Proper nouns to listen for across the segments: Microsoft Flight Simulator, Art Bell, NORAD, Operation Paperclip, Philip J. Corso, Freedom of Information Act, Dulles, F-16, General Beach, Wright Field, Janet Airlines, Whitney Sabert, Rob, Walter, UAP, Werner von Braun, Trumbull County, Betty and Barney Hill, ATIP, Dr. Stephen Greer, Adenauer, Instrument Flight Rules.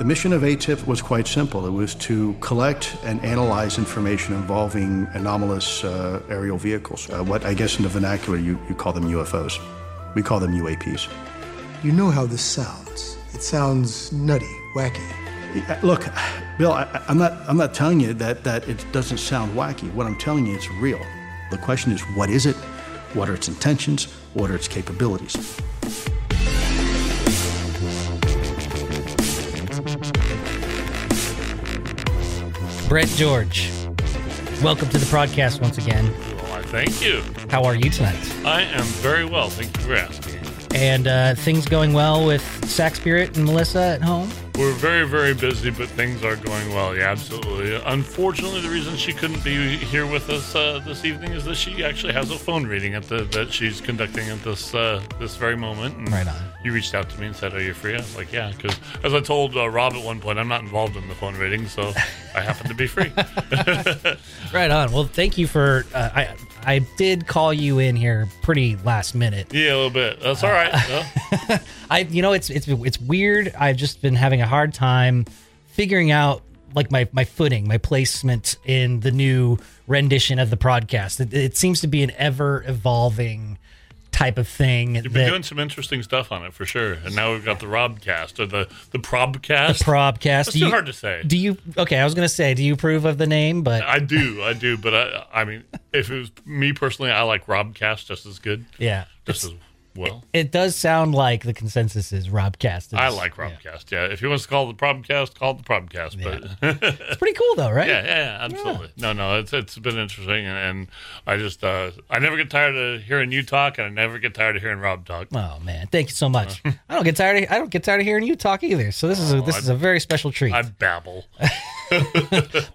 The mission of ATIP was quite simple. It was to collect and analyze information involving anomalous aerial vehicles, what I guess in the vernacular you call them UFOs. We call them UAPs. You know how this sounds. It sounds nutty, wacky. Look, Bill, I'm not telling you that it doesn't sound wacky. What I'm telling you, it's real. The question is, what is it? What are its intentions? What are its capabilities? Brett George, welcome to the podcast once again. Well, thank you. How are you tonight? I am very well, thank you for asking. And things going well with Sack Spirit and Melissa at home? We're very, very busy, but things are going well. Yeah, absolutely. Unfortunately, the reason she couldn't be here with us this evening is that she actually has a phone reading that she's conducting at this very moment. And right on. You reached out to me and said, "Are you free?" I was like, "Yeah," because as I told Rob at one point, I'm not involved in the phone reading, so I happen to be free. Right on. Well, thank you for I did call you in here pretty last minute. Yeah, a little bit. That's all right. It's weird. I've just been having a hard time figuring out like my footing, my placement in the new rendition of the podcast. It seems to be an ever evolving type of thing. You've been doing some interesting stuff on it for sure. And now we've got the Robcast or the Probcast. The Probcast. It's too hard to say. I was going to say, do you approve of the name? But I do. But I mean, if it was me personally, I like Robcast just as good. Yeah. Just as well. It does sound like the consensus is Robcast. I like Robcast. Yeah. If he wants to call it the Probcast, call it the Probcast. Yeah. But it's pretty cool though, right? Yeah, absolutely. Yeah. No, it's been interesting, and I just I never get tired of hearing you talk, and I never get tired of hearing Rob talk. Oh man, thank you so much. I don't get tired of hearing you talk either. So this is a very special treat. I babble.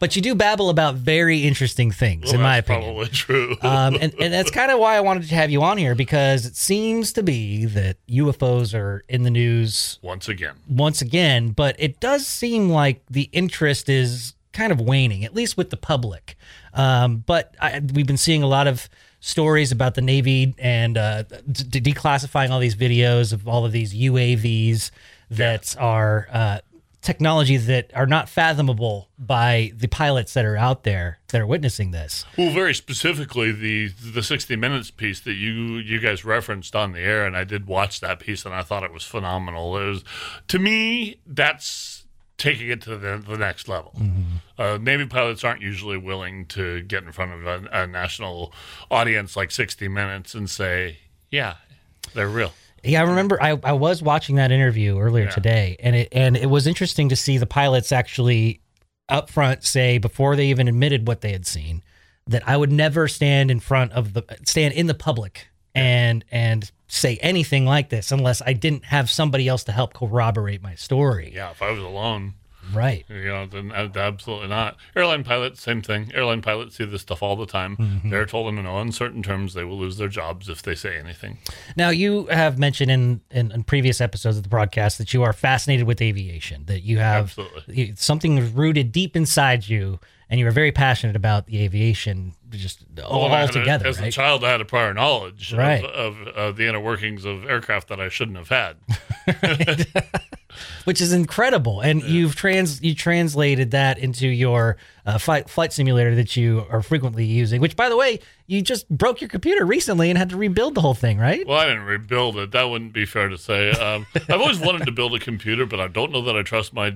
But you do babble about very interesting things, in my opinion. Probably true. And that's kind of why I wanted to have you on here, because it seems to be that UFOs are in the news once again, but it does seem like the interest is kind of waning, at least with the public. But we've been seeing a lot of stories about the Navy and declassifying all these videos of all of these UAVs that are technology that are not fathomable by the pilots that are out there that are witnessing this. Well, very specifically, the 60 Minutes piece that you guys referenced on the air, and I did watch that piece, and I thought it was phenomenal. It was, to me, that's taking it to the next level. Mm-hmm. Navy pilots aren't usually willing to get in front of a national audience like 60 Minutes and say, yeah, they're real. Yeah, I remember I was watching that interview earlier today, and it was interesting to see the pilots actually up front say, before they even admitted what they had seen, that I would never stand in the public and say anything like this unless I didn't have somebody else to help corroborate my story. Yeah, if I was alone. Right. You know, then absolutely not. Airline pilots, same thing. Airline pilots see this stuff all the time. Mm-hmm. They're told in no uncertain terms they will lose their jobs if they say anything. Now, you have mentioned in previous episodes of the podcast that you are fascinated with aviation, that you have something rooted deep inside you, and you were very passionate about the aviation altogether. As a child, I had a prior knowledge of the inner workings of aircraft that I shouldn't have had. Which is incredible. And you translated that into your flight simulator that you are frequently using, which, by the way, you just broke your computer recently and had to rebuild the whole thing, right? Well, I didn't rebuild it. That wouldn't be fair to say. I've always wanted to build a computer, but I don't know that I trust my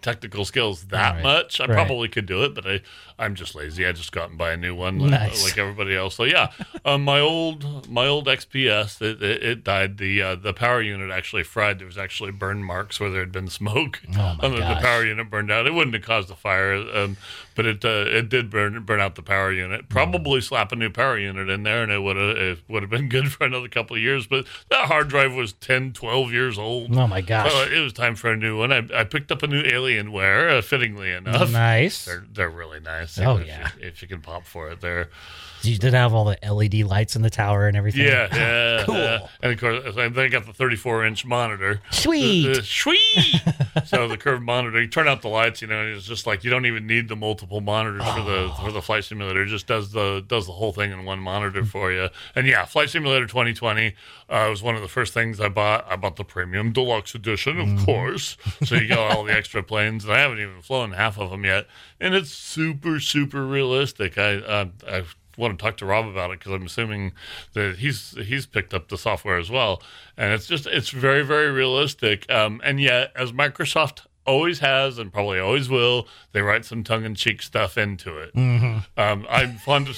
technical skills that much. I probably could do it, but I'm just lazy. I just got and buy a new one like everybody else. So yeah, my old XPS, it died. The power unit actually fried. There was actually burn marks where there had been smoke. Oh my gosh. The power unit burned out. It wouldn't have caused a fire, but it did burn out the power unit. Probably slap a new power unit in there, and it would have been good for another couple of years. But that hard drive was 10, 12 years old. Oh my gosh! So it was time for a new one. I picked up a new Alienware, fittingly enough. Nice. They're really nice. Oh yeah. If you can pop for it, they're You did have all the LED lights in the tower and everything. Yeah, yeah. Cool. And of course, they got the 34-inch monitor. Sweet. Sweet. So the curved monitor, you turn out the lights, you know, and it's just like you don't even need the multiple monitors for the flight simulator. It just does the whole thing in one monitor for you. And yeah, Flight Simulator 2020 was one of the first things I bought. I bought the Premium Deluxe Edition, of course. So you got all the extra planes, and I haven't even flown half of them yet. And it's super, super realistic. I want to talk to Rob about it because I'm assuming that he's picked up the software as well. And it's very, very realistic. And yet, as Microsoft always has and probably always will, they write some tongue-in-cheek stuff into it. Mm-hmm. I'm fond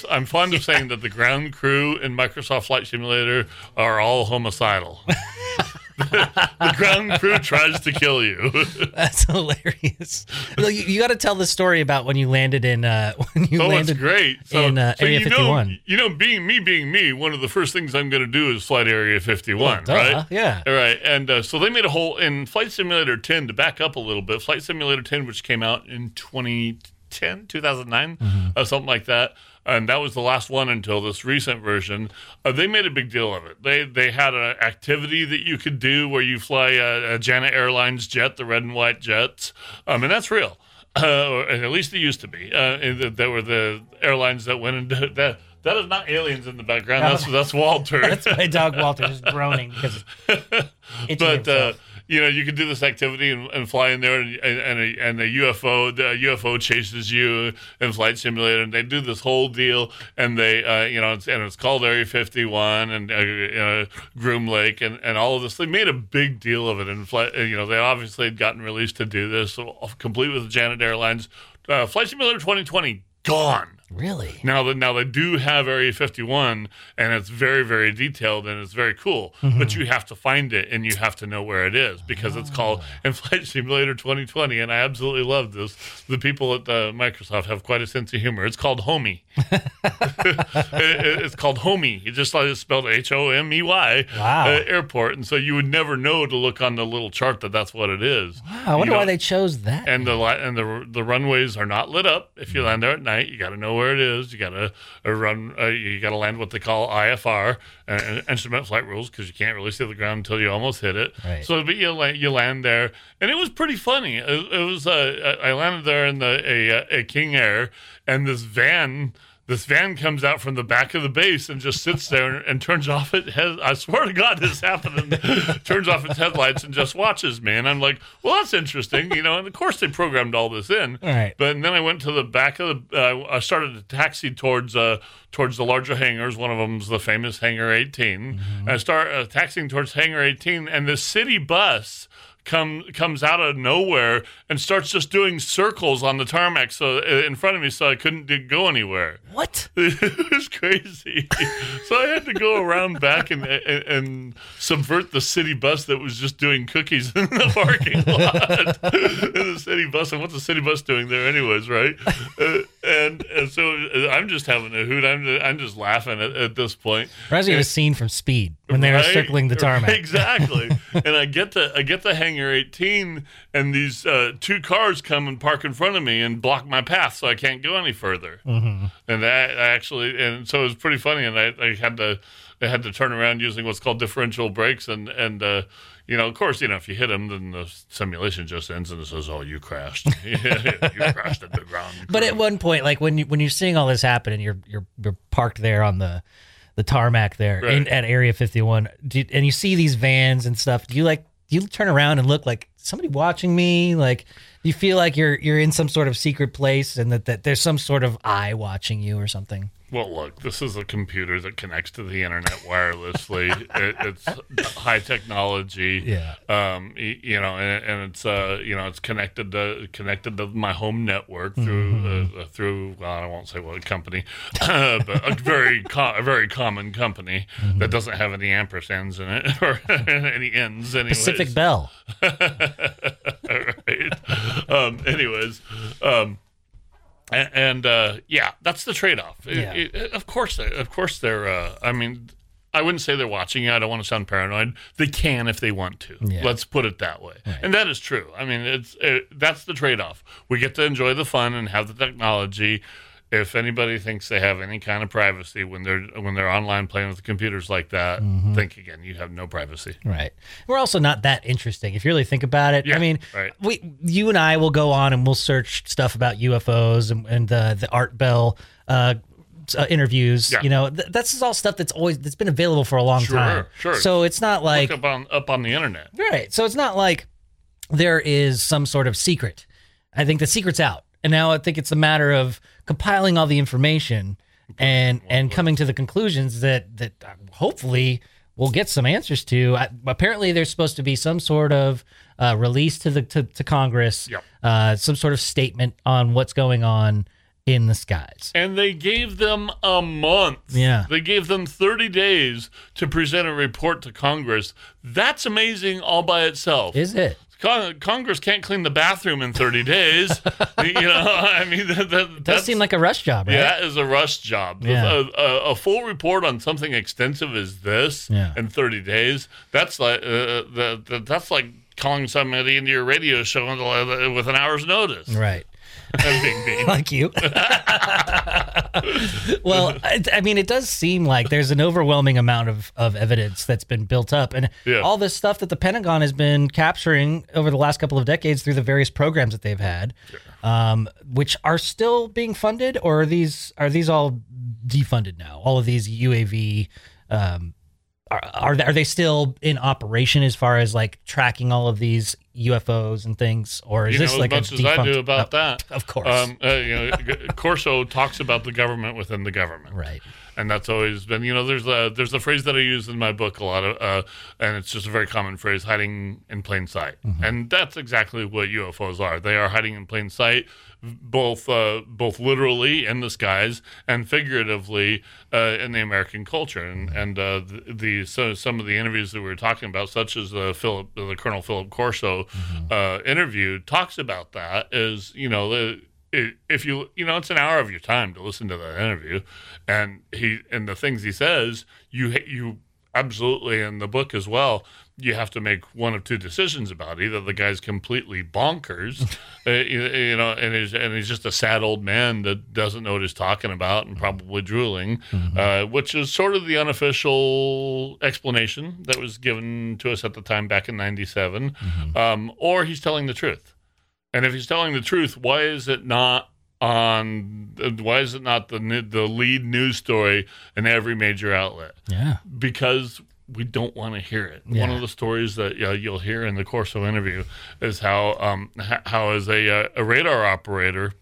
of saying that the ground crew in Microsoft Flight Simulator are all homicidal. The ground crew tries to kill you. That's hilarious. No, you got to tell the story about when you landed in landed. It's great. So, in Area 51. Being me, one of the first things I'm going to do is flight Area 51, right? Yeah. All right. And so they made a whole in Flight Simulator 10 to back up a little bit. Flight Simulator 10, which came out in 2009, something like that. And that was the last one until this recent version. They made a big deal of it. They had an activity that you could do where you fly a Janet Airlines jet, the red and white jets. And that's real. Or at least it used to be. There were the airlines that went into that. That is not aliens in the background. No. That's Walter. That's my dog Walter just groaning because it's you know, you can do this activity and fly in there, and the UFO chases you in Flight Simulator, and they do this whole deal, and they, it's called Area 51 and Groom Lake and all of this. They made a big deal of it, and they obviously had gotten released to do this, so complete with Janet Airlines. Flight Simulator 2020 gone. Really? Now they do have Area 51, and it's very, very detailed, and it's very cool. Mm-hmm. But you have to find it, and you have to know where it is, because it's called Flight Simulator 2020, and I absolutely love this. The people at Microsoft have quite a sense of humor. It's called HOMEY. It's called HOMEY. It's just like it's spelled HOMEY airport, and so you would never know to look on the little chart that's what it is. Wow, I wonder why they chose that. And the runways are not lit up. If you land there at night, you got to know where it is. You gotta run. You gotta land what they call IFR, Instrument Flight Rules, because you can't really see the ground until you almost hit it. Right. So, but you land there, and it was pretty funny. It was I landed there in a King Air, and this van comes out from the back of the base and just sits there and turns off its head. I swear to God, this happened. And turns off its headlights and just watches me. And I'm like, well, that's interesting, you know. And of course, they programmed all this in. All right. But and then I went to the back of the. I started to taxi towards the larger hangars. One of them's the famous Hangar 18. Mm-hmm. I start taxiing towards Hangar 18, and the city bus comes out of nowhere and starts just doing circles on the tarmac in front of me, so I couldn't go anywhere. What? It was crazy. So I had to go around back and subvert the city bus that was just doing cookies in the parking lot. In the city bus, and what's the city bus doing there anyways, right? And so I'm just having a hoot. I'm just laughing at this point. Reminds me of a scene from Speed when they were circling the tarmac. Exactly. And I get the Hangar 18, and these two cars come and park in front of me and block my path, so I can't go any further. Mm-hmm. And so it was pretty funny, and I had to turn around using what's called differential brakes, and of course, if you hit them, then the simulation just ends and it says, "Oh, you crashed. You crashed at the ground." But at one point, like when you're seeing all this happen, and you're parked there on the tarmac there at Area 51, and you see these vans and stuff, do you turn around and look like somebody watching me? Like, do you feel like you're in some sort of secret place and that there's some sort of eye watching you or something? Well, look, this is a computer that connects to the internet wirelessly. It's high technology. Yeah. And it's connected to my home network through I won't say what company, but a very common company that doesn't have any ampersands in it or any ends. Anyways. Pacific Bell. Right. And that's the trade-off. Yeah. Of course they're. I wouldn't say they're watching you. I don't want to sound paranoid. They can if they want to. Yeah. Let's put it that way. Right. And that is true. That's the trade-off. We get to enjoy the fun and have the technology. if anybody thinks they have any kind of privacy when they're online playing with computers like that, think again. You have no privacy. Right. We're also not that interesting if you really think about it. Yeah, I mean, right. You and I will go on and we'll search stuff about UFOs and the Art Bell interviews. Yeah. You know, that's all stuff that's been available for a long time. Sure. So it's not like up on the internet. Right. So it's not like there is some sort of secret. I think the secret's out. And now I think it's a matter of compiling all the information and coming to the conclusions that hopefully we'll get some answers to. Apparently, there's supposed to be some sort of release to Congress, yep. Some sort of statement on what's going on in the skies. And they gave them a month. Yeah. They gave them 30 days to present a report to Congress. That's amazing all by itself. Is it? Congress can't clean the bathroom in 30 days. You know, I mean, that does seem like a rush job, right? Yeah, it is a rush job. Yeah. A full report on something extensive as this in 30 days, that's like that's like calling somebody into your radio show with an hour's notice. Right. Like you. Well, I mean, it does seem like there's an overwhelming amount of evidence that's been built up. And all this stuff that the Pentagon has been capturing over the last couple of decades through the various programs that they've had, which are still being funded, or are these all defunded now? All of these UAV, are they still in operation as far as like tracking all of these UFOs and things, or is you this know, like as much a defunct, as I do about that? Of course, Corso talks about the government within the government, right? And that's always been, you know, there's a phrase that I use in my book a lot, and it's just a very common phrase: hiding in plain sight. Mm-hmm. And that's exactly what UFOs are. They are hiding in plain sight, both literally in the skies and figuratively in the American culture. And so some of the interviews that we were talking about, such as the Colonel Philip Corso interview, talks about that. Is, you know, if it's an hour of your time to listen to that interview, and the things he says, you absolutely, in the book as well, you have to make one of two decisions about. Either the guy's completely bonkers, and he's just a sad old man that doesn't know what he's talking about and probably drooling, which is sort of the unofficial explanation that was given to us at the time back in 97, or he's telling the truth. And if he's telling the truth, why is it not the lead news story in every major outlet? Yeah. Because we don't want to hear it. Yeah. One of the stories that you'll hear in the Corso interview is how as a radar operator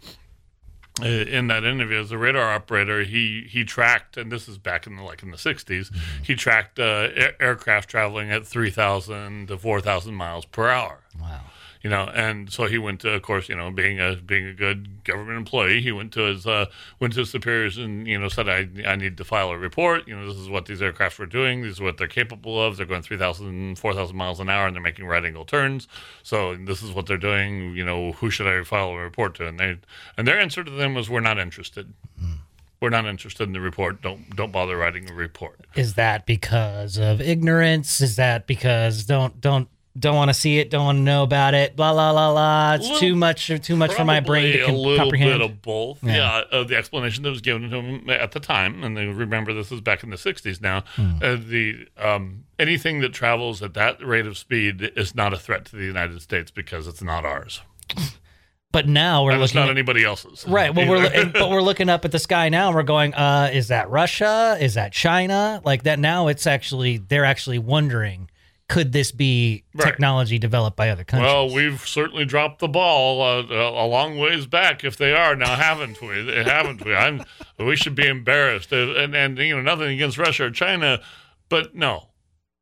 in that interview, as a radar operator, he tracked, and this is back in the 60s, he tracked aircraft traveling at 3,000 to 4,000 miles per hour. Wow. You know, and so he went to, of course, you know, being a good government employee, he went to his superiors and, you know, said, I need to file a report. You know, this is what these aircraft were doing. This is what they're capable of. They're going 3,000, 4,000 miles an hour, and they're making right angle turns. So this is what they're doing. You know, who should I file a report to? And their answer to them was, we're not interested. Mm-hmm. We're not interested in the report. Don't bother writing a report. Is that because of ignorance? Is that because don't want to see it, don't want to know about it, blah, blah, blah, blah. It's too much for my brain to comprehend. A little bit of both. Yeah, the explanation that was given to him at the time, and they remember this is back in the 60s now, anything that travels at that rate of speed is not a threat to the United States because it's not ours. But now we're looking. It's not anybody else's. Right. Well, we're looking up at the sky now. And we're going, is that Russia? Is that China? Like that now it's actually, they're actually wondering, could this be technology developed by other countries? Well, we've certainly dropped the ball a long ways back. If they are now, haven't we? We should be embarrassed. And you know, nothing against Russia or China, but no,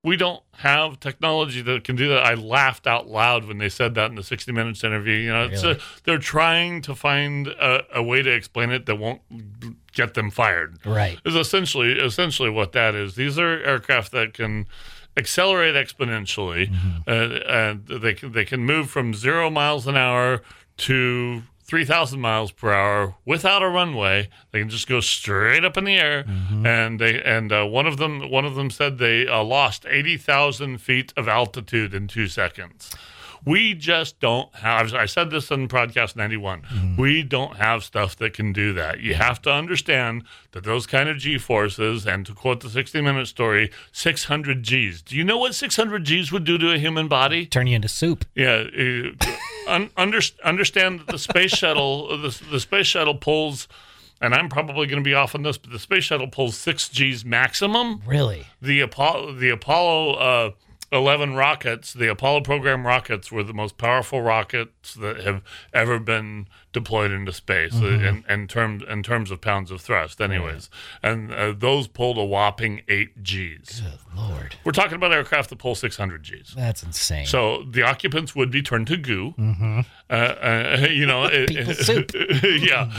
we don't have technology that can do that. I laughed out loud when they said that in the 60 Minutes interview. You know, really? They're trying to find a way to explain it that won't get them fired. Right. Is essentially what that is. These are aircraft that can accelerate exponentially, and they can move from 0 miles an hour to 3,000 miles per hour without a runway. They can just go straight up in the air, and one of them said they lost 80,000 feet of altitude in 2 seconds. We just don't have, I said this in Probcast 91, we don't have stuff that can do that. You have to understand that those kind of G-forces, and to quote the 60-minute story, 600 Gs. Do you know what 600 Gs would do to a human body? Turn you into soup. Yeah. Understand that the space shuttle, the space shuttle pulls, and I'm probably going to be off on this, but the space shuttle pulls 6 Gs maximum. Really? The Apollo 11 rockets, the Apollo program rockets, were the most powerful rockets that have ever been deployed into space in terms of pounds of thrust, anyways. Yeah. And those pulled a whopping 8 Gs. Good Lord. We're talking about aircraft that pull 600 Gs. That's insane. So the occupants would be turned to goo. You know, people soup. Yeah.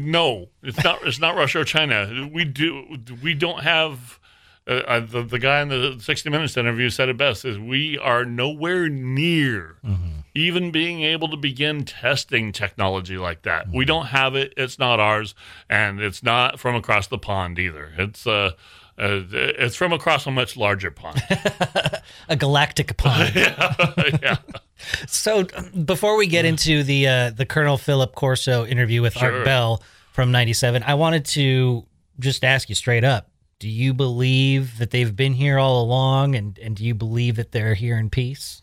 No, it's not Russia or China. We don't have... The guy in the 60 Minutes interview said it best, is we are nowhere near even being able to begin testing technology like that. We don't have it. It's not ours. And it's not from across the pond either. It's from across a much larger pond. A galactic pond. Yeah. So before we get into the Colonel Philip Corso interview with Art Bell from 97, I wanted to just ask you straight up. Do you believe that they've been here all along, and do you believe that they're here in peace?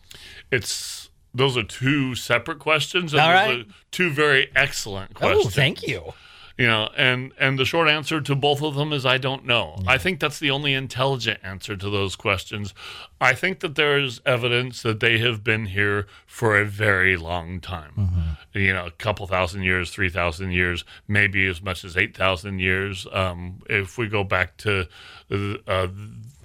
Those are two separate questions. And all right. Two very excellent questions. Oh, thank you. You know, and the short answer to both of them is I don't know. I think that's the only intelligent answer to those questions. I think that there is evidence that they have been here for a very long time. You know, a couple thousand years, 3,000 years, maybe as much as 8,000 years. If we go back to a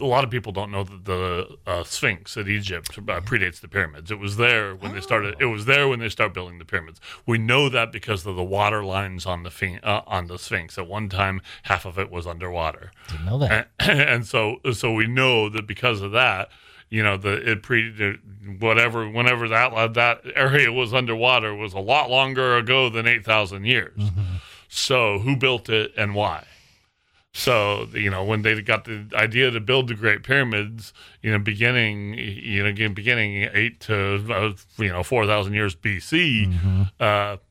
lot of people don't know that the Sphinx at Egypt predates the pyramids. It was there when they started. It was there when they started building the pyramids. We know that because of the water lines on the Sphinx. At one time, half of it was underwater. Didn't know that. And so we know that because of that. You know, whenever that area was underwater was a lot longer ago than 8,000 years. So who built it and why? So, you know, when they got the idea to build the Great Pyramids, beginning 4,000 years BC,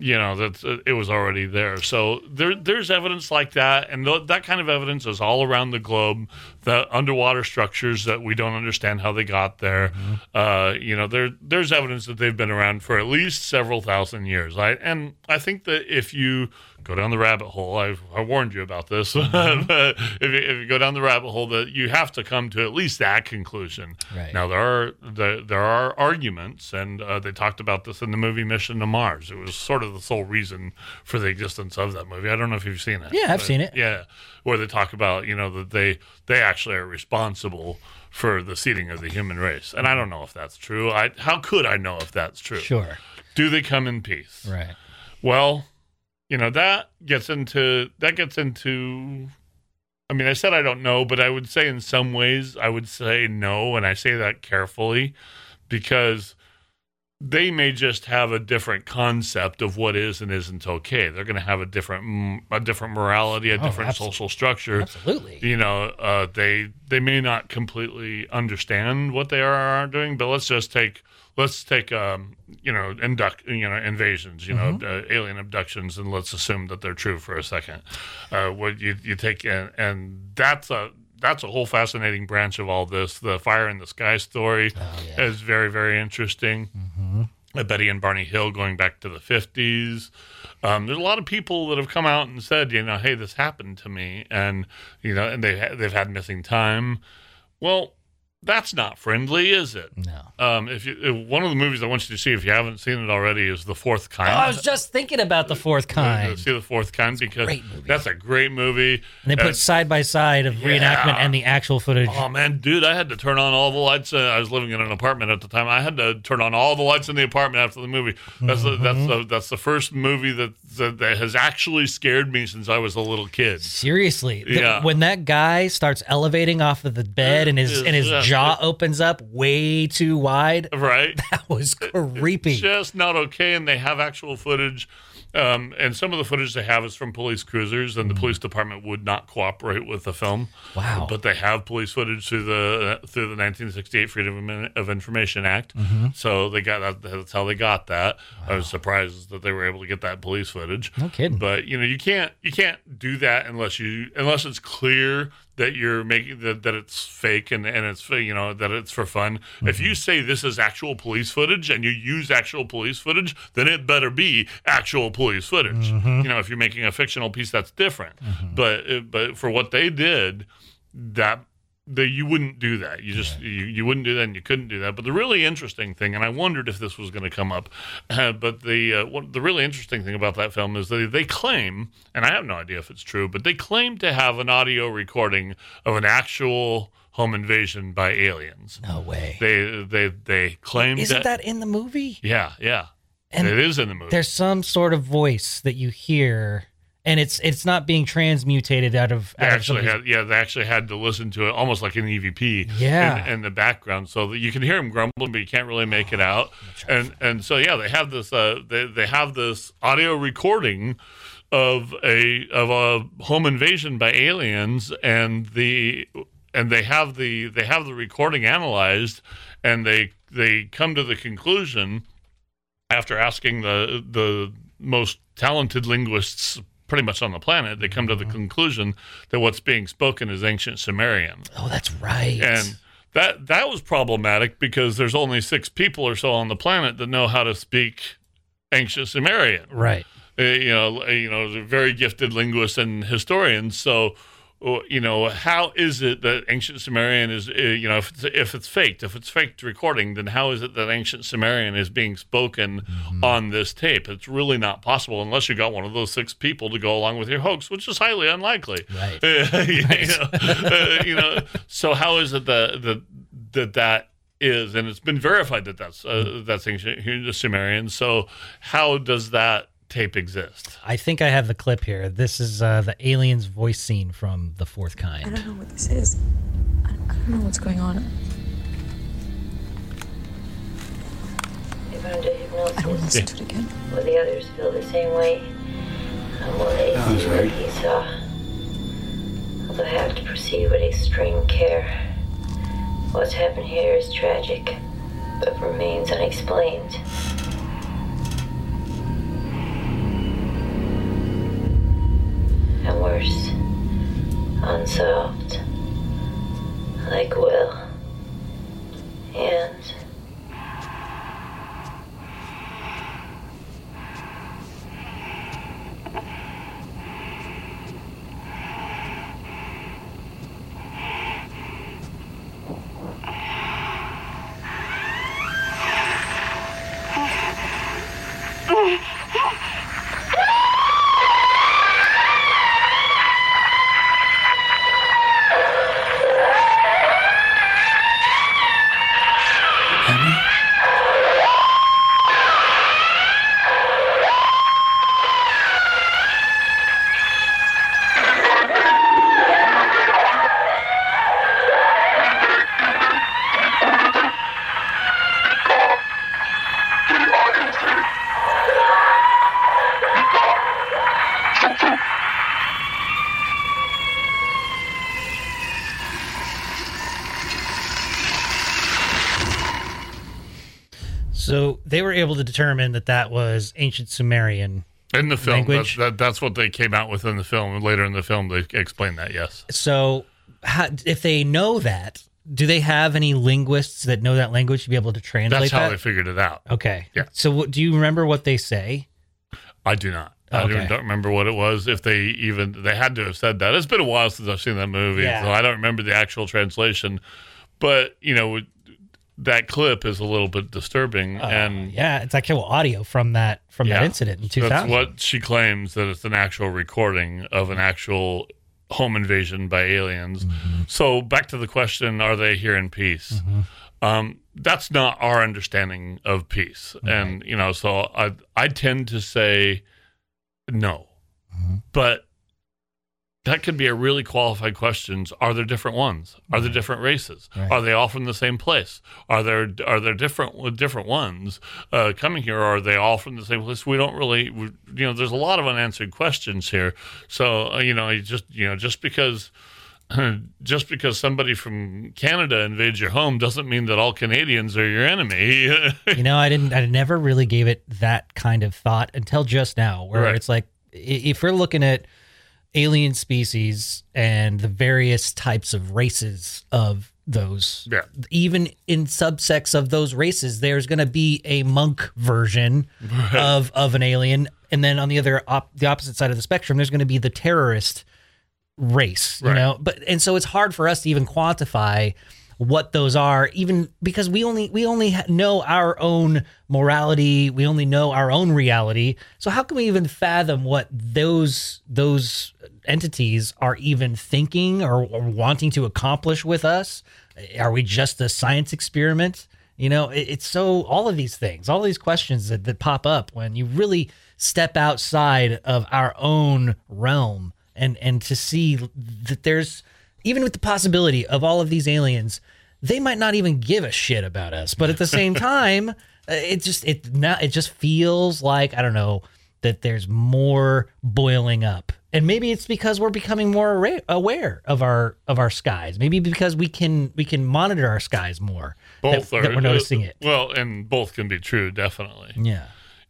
it was already there. So there's evidence like that, and that kind of evidence is all around the globe. The underwater structures that we don't understand how they got there. There's evidence that they've been around for at least several thousand years. I think that if you go down the rabbit hole, I warned you about this. If you go down the rabbit hole, that you have to come to at least that conclusion. Right. Now there are arguments, and they talked about this in the movie Mission to Mars. It was sort of the sole reason for the existence of that movie. I don't know if you've seen it. Yeah, I've seen it. Yeah, where they talk about that they actually are responsible for the seeding of the human race, and I don't know if that's true. How could I know if that's true? Sure. Do they come in peace? Right. Well. That gets into. I mean, I said I don't know, but I would say in some ways I would say no, and I say that carefully because they may just have a different concept of what is and isn't okay. They're going to have a different morality, a different social structure. Absolutely. They may not completely understand what they are or aren't doing, but let's just take. Let's take, invasions, alien abductions, and let's assume that they're true for a second. And that's a whole fascinating branch of all this. The fire in the sky story is very, very interesting. Betty and Barney Hill going back to the 50s. There's a lot of people that have come out and said, hey, this happened to me, and and they've had missing time. Well. That's not friendly, is it? No. One of the movies I want you to see, if you haven't seen it already, is The Fourth Kind. Oh, I was just thinking about The Fourth Kind. See The Fourth Kind because that's a great movie. And they put side by side of reenactment and the actual footage. Oh man, dude, I had to turn on all the lights. I was living in an apartment at the time. I had to turn on all the lights in the apartment after the movie. That's the first movie that that has actually scared me since I was a little kid. Seriously. Yeah. When that guy starts elevating off of the bed and his jaw opens up way too wide. Right. That was creepy. It's just not okay. And they have actual footage. And some of the footage they have is from police cruisers, and the police department would not cooperate with the film. Wow! But they have police footage through the 1968 Freedom of Information Act, so they got that. That's how they got that. Wow. I was surprised that they were able to get that police footage. No kidding. But you know, you can't do that unless it's clear that you're making that it's fake and it's, you know, that it's for fun. Mm-hmm. If you say this is actual police footage and you use actual police footage, then it better be actual police footage. Mm-hmm. You know, if you're making a fictional piece, that's different. Mm-hmm. But for what they did, that you wouldn't do that. You just you wouldn't do that, and you couldn't do that. But the really interesting thing, and I wondered if this was going to come up, but the really interesting thing about that film is they claim, and I have no idea if it's true, but they claim to have an audio recording of an actual home invasion by aliens. No way. They claim that. Isn't that in the movie? Yeah, yeah. And it is in the movie. There's some sort of voice that you hear, and it's not being transmutated they actually had to listen to it almost like an EVP in the background, so that you can hear him grumbling, but you can't really make it out. And so yeah, they have this they have this audio recording of a home invasion by aliens, and they have the recording analyzed, and they come to the conclusion, after asking the most talented linguists pretty much on the planet, they come to the conclusion that what's being spoken is ancient Sumerian. Oh, that's right. And that was problematic because there's only 6 people or so on the planet that know how to speak ancient Sumerian. Right. They're very gifted linguists and historians, so you know, how is it that ancient Sumerian is, you know, if it's faked recording, then how is it that ancient Sumerian is being spoken on this tape? It's really not possible unless you got one of those 6 people to go along with your hoax, which is highly unlikely. Right. So how is it that is, and it's been verified that that's ancient Sumerian. So how does that tape exists? I think I have the clip here. This is the alien's voice scene from The Fourth Kind. I don't know what this is. I don't know what's going on. If I'm under hypnosis, I don't listen to it again. Will the others feel the same way? Will they see what he saw? Will they have to proceed with extreme care? What's happened here is tragic, but remains unexplained. And worse, unsolved, like Will, and they were able to determine that was ancient Sumerian in the film. That's what they came out with in the film, and later in the film they explained that. Yes. So, if they know that, do they have any linguists that know that language to be able to translate? That's how they figured it out. Okay. Yeah. So, do you remember what they say? I do not. I don't remember what it was. If they had to have said that. It's been a while since I've seen that movie, so I don't remember the actual translation. But you know, that clip is a little bit disturbing, and it's actual audio from that incident in 2000. That's what she claims, that it's an actual recording of an actual home invasion by aliens. Mm-hmm. So back to the question: are they here in peace? Mm-hmm. That's not our understanding of peace, and so I tend to say no. Mm-hmm. But that could be a really qualified question. Are there different ones? Are there different races? Right. Are they all from the same place? Are there different ones coming here? Or are they all from the same place? We don't really, there's a lot of unanswered questions here. So, just because somebody from Canada invades your home doesn't mean that all Canadians are your enemy. I never really gave it that kind of thought until just now, where It's like, if we're looking at alien species and the various types of races of those, even in subsects of those races, there's going to be a monk version of an alien. And then on the opposite side of the spectrum, there's going to be the terrorist race, and so it's hard for us to even quantify what those are, even because we only know our own morality, we only know our own reality. So how can we even fathom what those entities are even thinking or wanting to accomplish with us? Are we just a science experiment? It's so all of these things, all these questions that pop up when you really step outside of our own realm and to see that there's, even with the possibility of all of these aliens, they might not even give a shit about us. But at the same time, it just feels like, I don't know, that there's more boiling up. And maybe it's because we're becoming more aware of our skies. Maybe because we can monitor our skies more. Both that we're noticing it. Well, and both can be true, definitely. Yeah.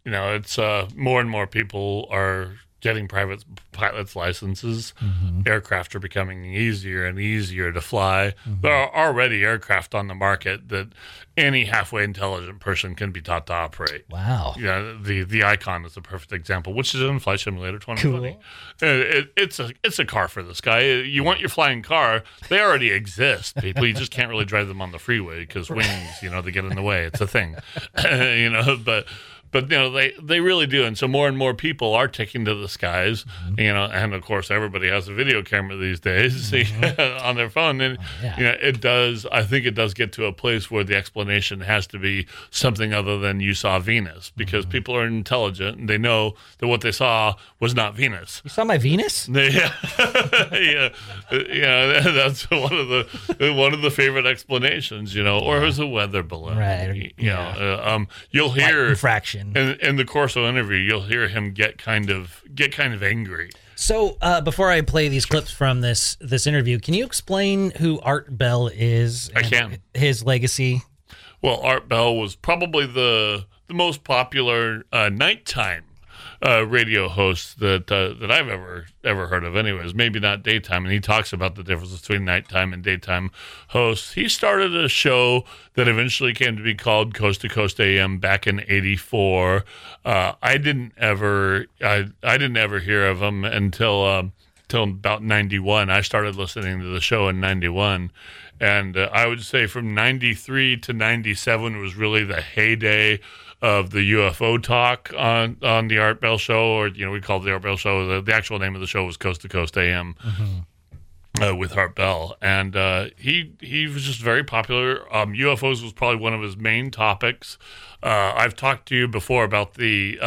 It's more and more people are getting private pilot's licenses. Mm-hmm. Aircraft are becoming easier and easier to fly. Mm-hmm. There are already aircraft on the market that any halfway intelligent person can be taught to operate. Wow. The Icon is a perfect example, which is in Flight Simulator 2020. Cool. It's a car for the sky. You want your flying car, they already exist, people. You just can't really drive them on the freeway because wings, they get in the way. It's a thing. But they really do. And so more and more people are taking to the skies, mm-hmm. And of course everybody has a video camera these days, mm-hmm. on their phone. And, I think it does get to a place where the explanation has to be something other than you saw Venus, because mm-hmm. people are intelligent and they know that what they saw was not Venus. You saw my Venus? Yeah. That's one of the favorite explanations, or it was a weather balloon. Right. You'll hear light infraction. In the Corso interview, you'll hear him get kind of angry. So before I play these clips from this interview, can you explain who Art Bell is? I can. His legacy? Well, Art Bell was probably the most popular nighttime radio host that I've ever heard of. Anyways, maybe not daytime. And he talks about the difference between nighttime and daytime hosts. He started a show that eventually came to be called Coast to Coast AM back in '84. I didn't ever hear of him until about '91. I started listening to the show in '91. And I would say from 93 to 97 was really the heyday of the UFO talk on the Art Bell show, or, we called the Art Bell show. The actual name of the show was Coast to Coast AM, mm-hmm. With Art Bell. And he was just very popular. UFOs was probably one of his main topics. I've talked to you before about the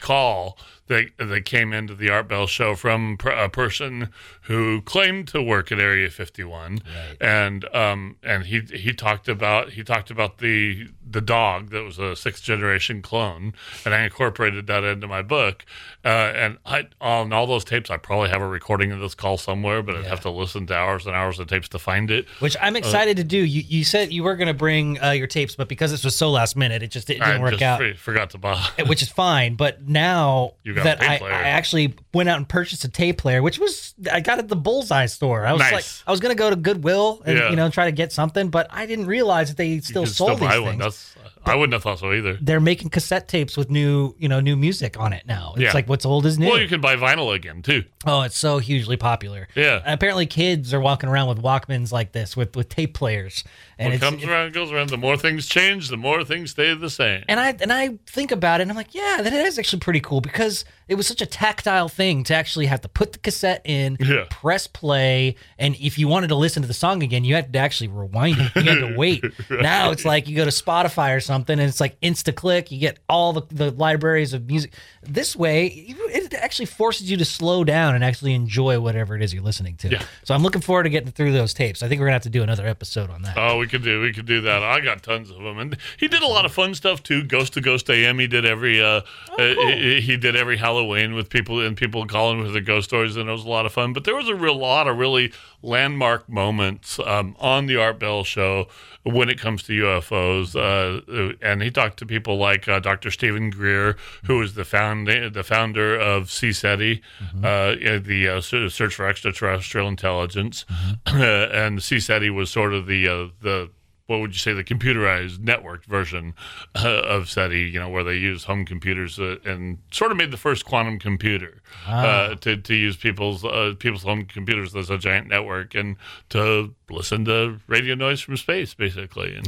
call that came into the Art Bell show from a person who claimed to work at Area 51, right. And he talked about the dog that was a 6th generation clone, and I incorporated that into my book. And I, on all those tapes, I probably have a recording of this call somewhere, but I'd have to listen to hours and hours of tapes to find it. Which I'm excited to do. You said you were going to bring your tapes, but because this was so last minute, it just didn't work out. Forgot to buy, which is fine. But now I actually went out and purchased a tape player, which was, I got at the Bullseye store. I was I was going to go to Goodwill and try to get something, but I didn't realize that they sold these things. I wouldn't have thought so either. They're making cassette tapes with new music on it now. It's like what's old is new. Well, you can buy vinyl again too. Oh, it's so hugely popular. Yeah. And apparently kids are walking around with Walkmans like this with tape players. And what comes around goes around. The more things change, the more things stay the same. And I think about it and I'm like, yeah, that is actually pretty cool, because it was such a tactile thing to actually have to put the cassette in, press play, and if you wanted to listen to the song again, you had to actually rewind it. You had to wait. Right. Now it's like you go to Spotify or something, and it's like insta-click. You get all the libraries of music. This way, it actually forces you to slow down and actually enjoy whatever it is you're listening to. Yeah. So I'm looking forward to getting through those tapes. I think we're going to have to do another episode on that. Oh, we could do that. I got tons of them. And he did a lot of fun stuff, too. Ghost to Ghost AM, he did every he did every Halloween with people, and people calling with their ghost stories, and it was a lot of fun. But there was a lot of really landmark moments on the Art Bell show when it comes to UFOs. And he talked to people like Dr. Stephen Greer, who was the founder of CSETI, the Search for Extraterrestrial Intelligence. And CSETI was sort of the what would you say, the computerized networked version of SETI, where they use home computers and sort of made the first quantum computer to use people's home computers as a giant network and to listen to radio noise from space, basically, and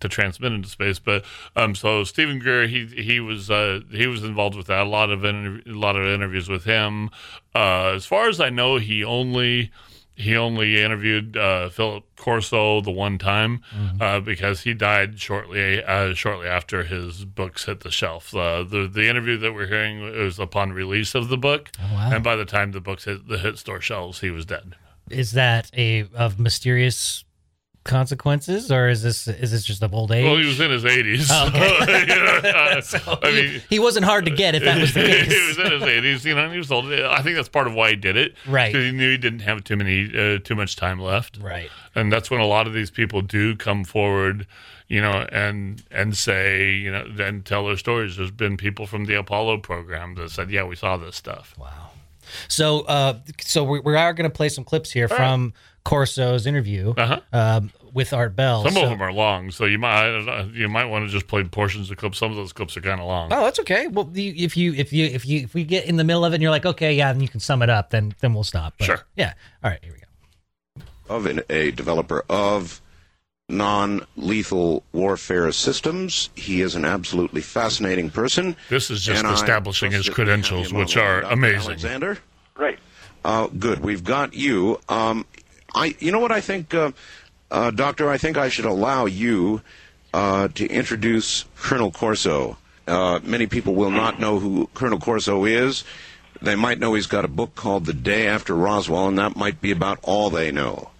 to transmit into space. But so Stephen Greer, he was involved with that. A lot of interviews with him. As far as I know, he only interviewed Philip Corso the one time because he died shortly after his books hit the shelf. The interview that we're hearing was upon release of the book, and by the time the books hit the store shelves, he was dead. Is that of mysterious consequences, or is this just of old age? Well, he was in his 80s. Oh, okay. He wasn't hard to get if that was the case. He was in his 80s, and he was old. I think that's part of why he did it, right? Because he knew he didn't have too much time left, right? And that's when a lot of these people do come forward, and say, then tell their stories. There's been people from the Apollo program that said, "Yeah, we saw this stuff." Wow. So, we are going to play some clips here from Corso's interview with Art Bell. Some of them are long, so you might want to just play portions of clips. Some of those clips are kind of long. Oh, that's okay. Well, if we get in the middle of it and you're like, okay, yeah, and you can sum it up, then we'll stop. But, sure. Yeah. All right. Here we go. Of a developer of non-lethal warfare systems. He is an absolutely fascinating person. This is just establishing his credentials, which are amazing. Alexander? Right. Good. We've got you. You know what I think, Doctor? I think I should allow you to introduce Colonel Corso. Many people will not know who Colonel Corso is. They might know he's got a book called The Day After Roswell, and that might be about all they know.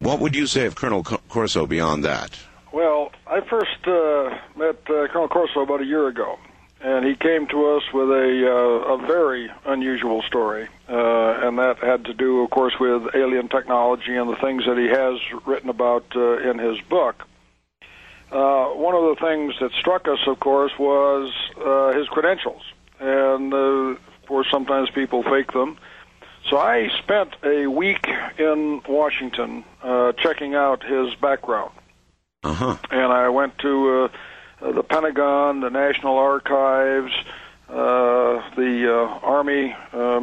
What would you say of Colonel Corso beyond that? Well, I first met Colonel Corso about a year ago, and he came to us with a very unusual story, and that had to do, of course, with alien technology and the things that he has written about in his book. One of the things that struck us, of course, was his credentials, and of course, sometimes people fake them. So I spent a week in Washington checking out his background. And I went to the Pentagon, the National Archives, the Army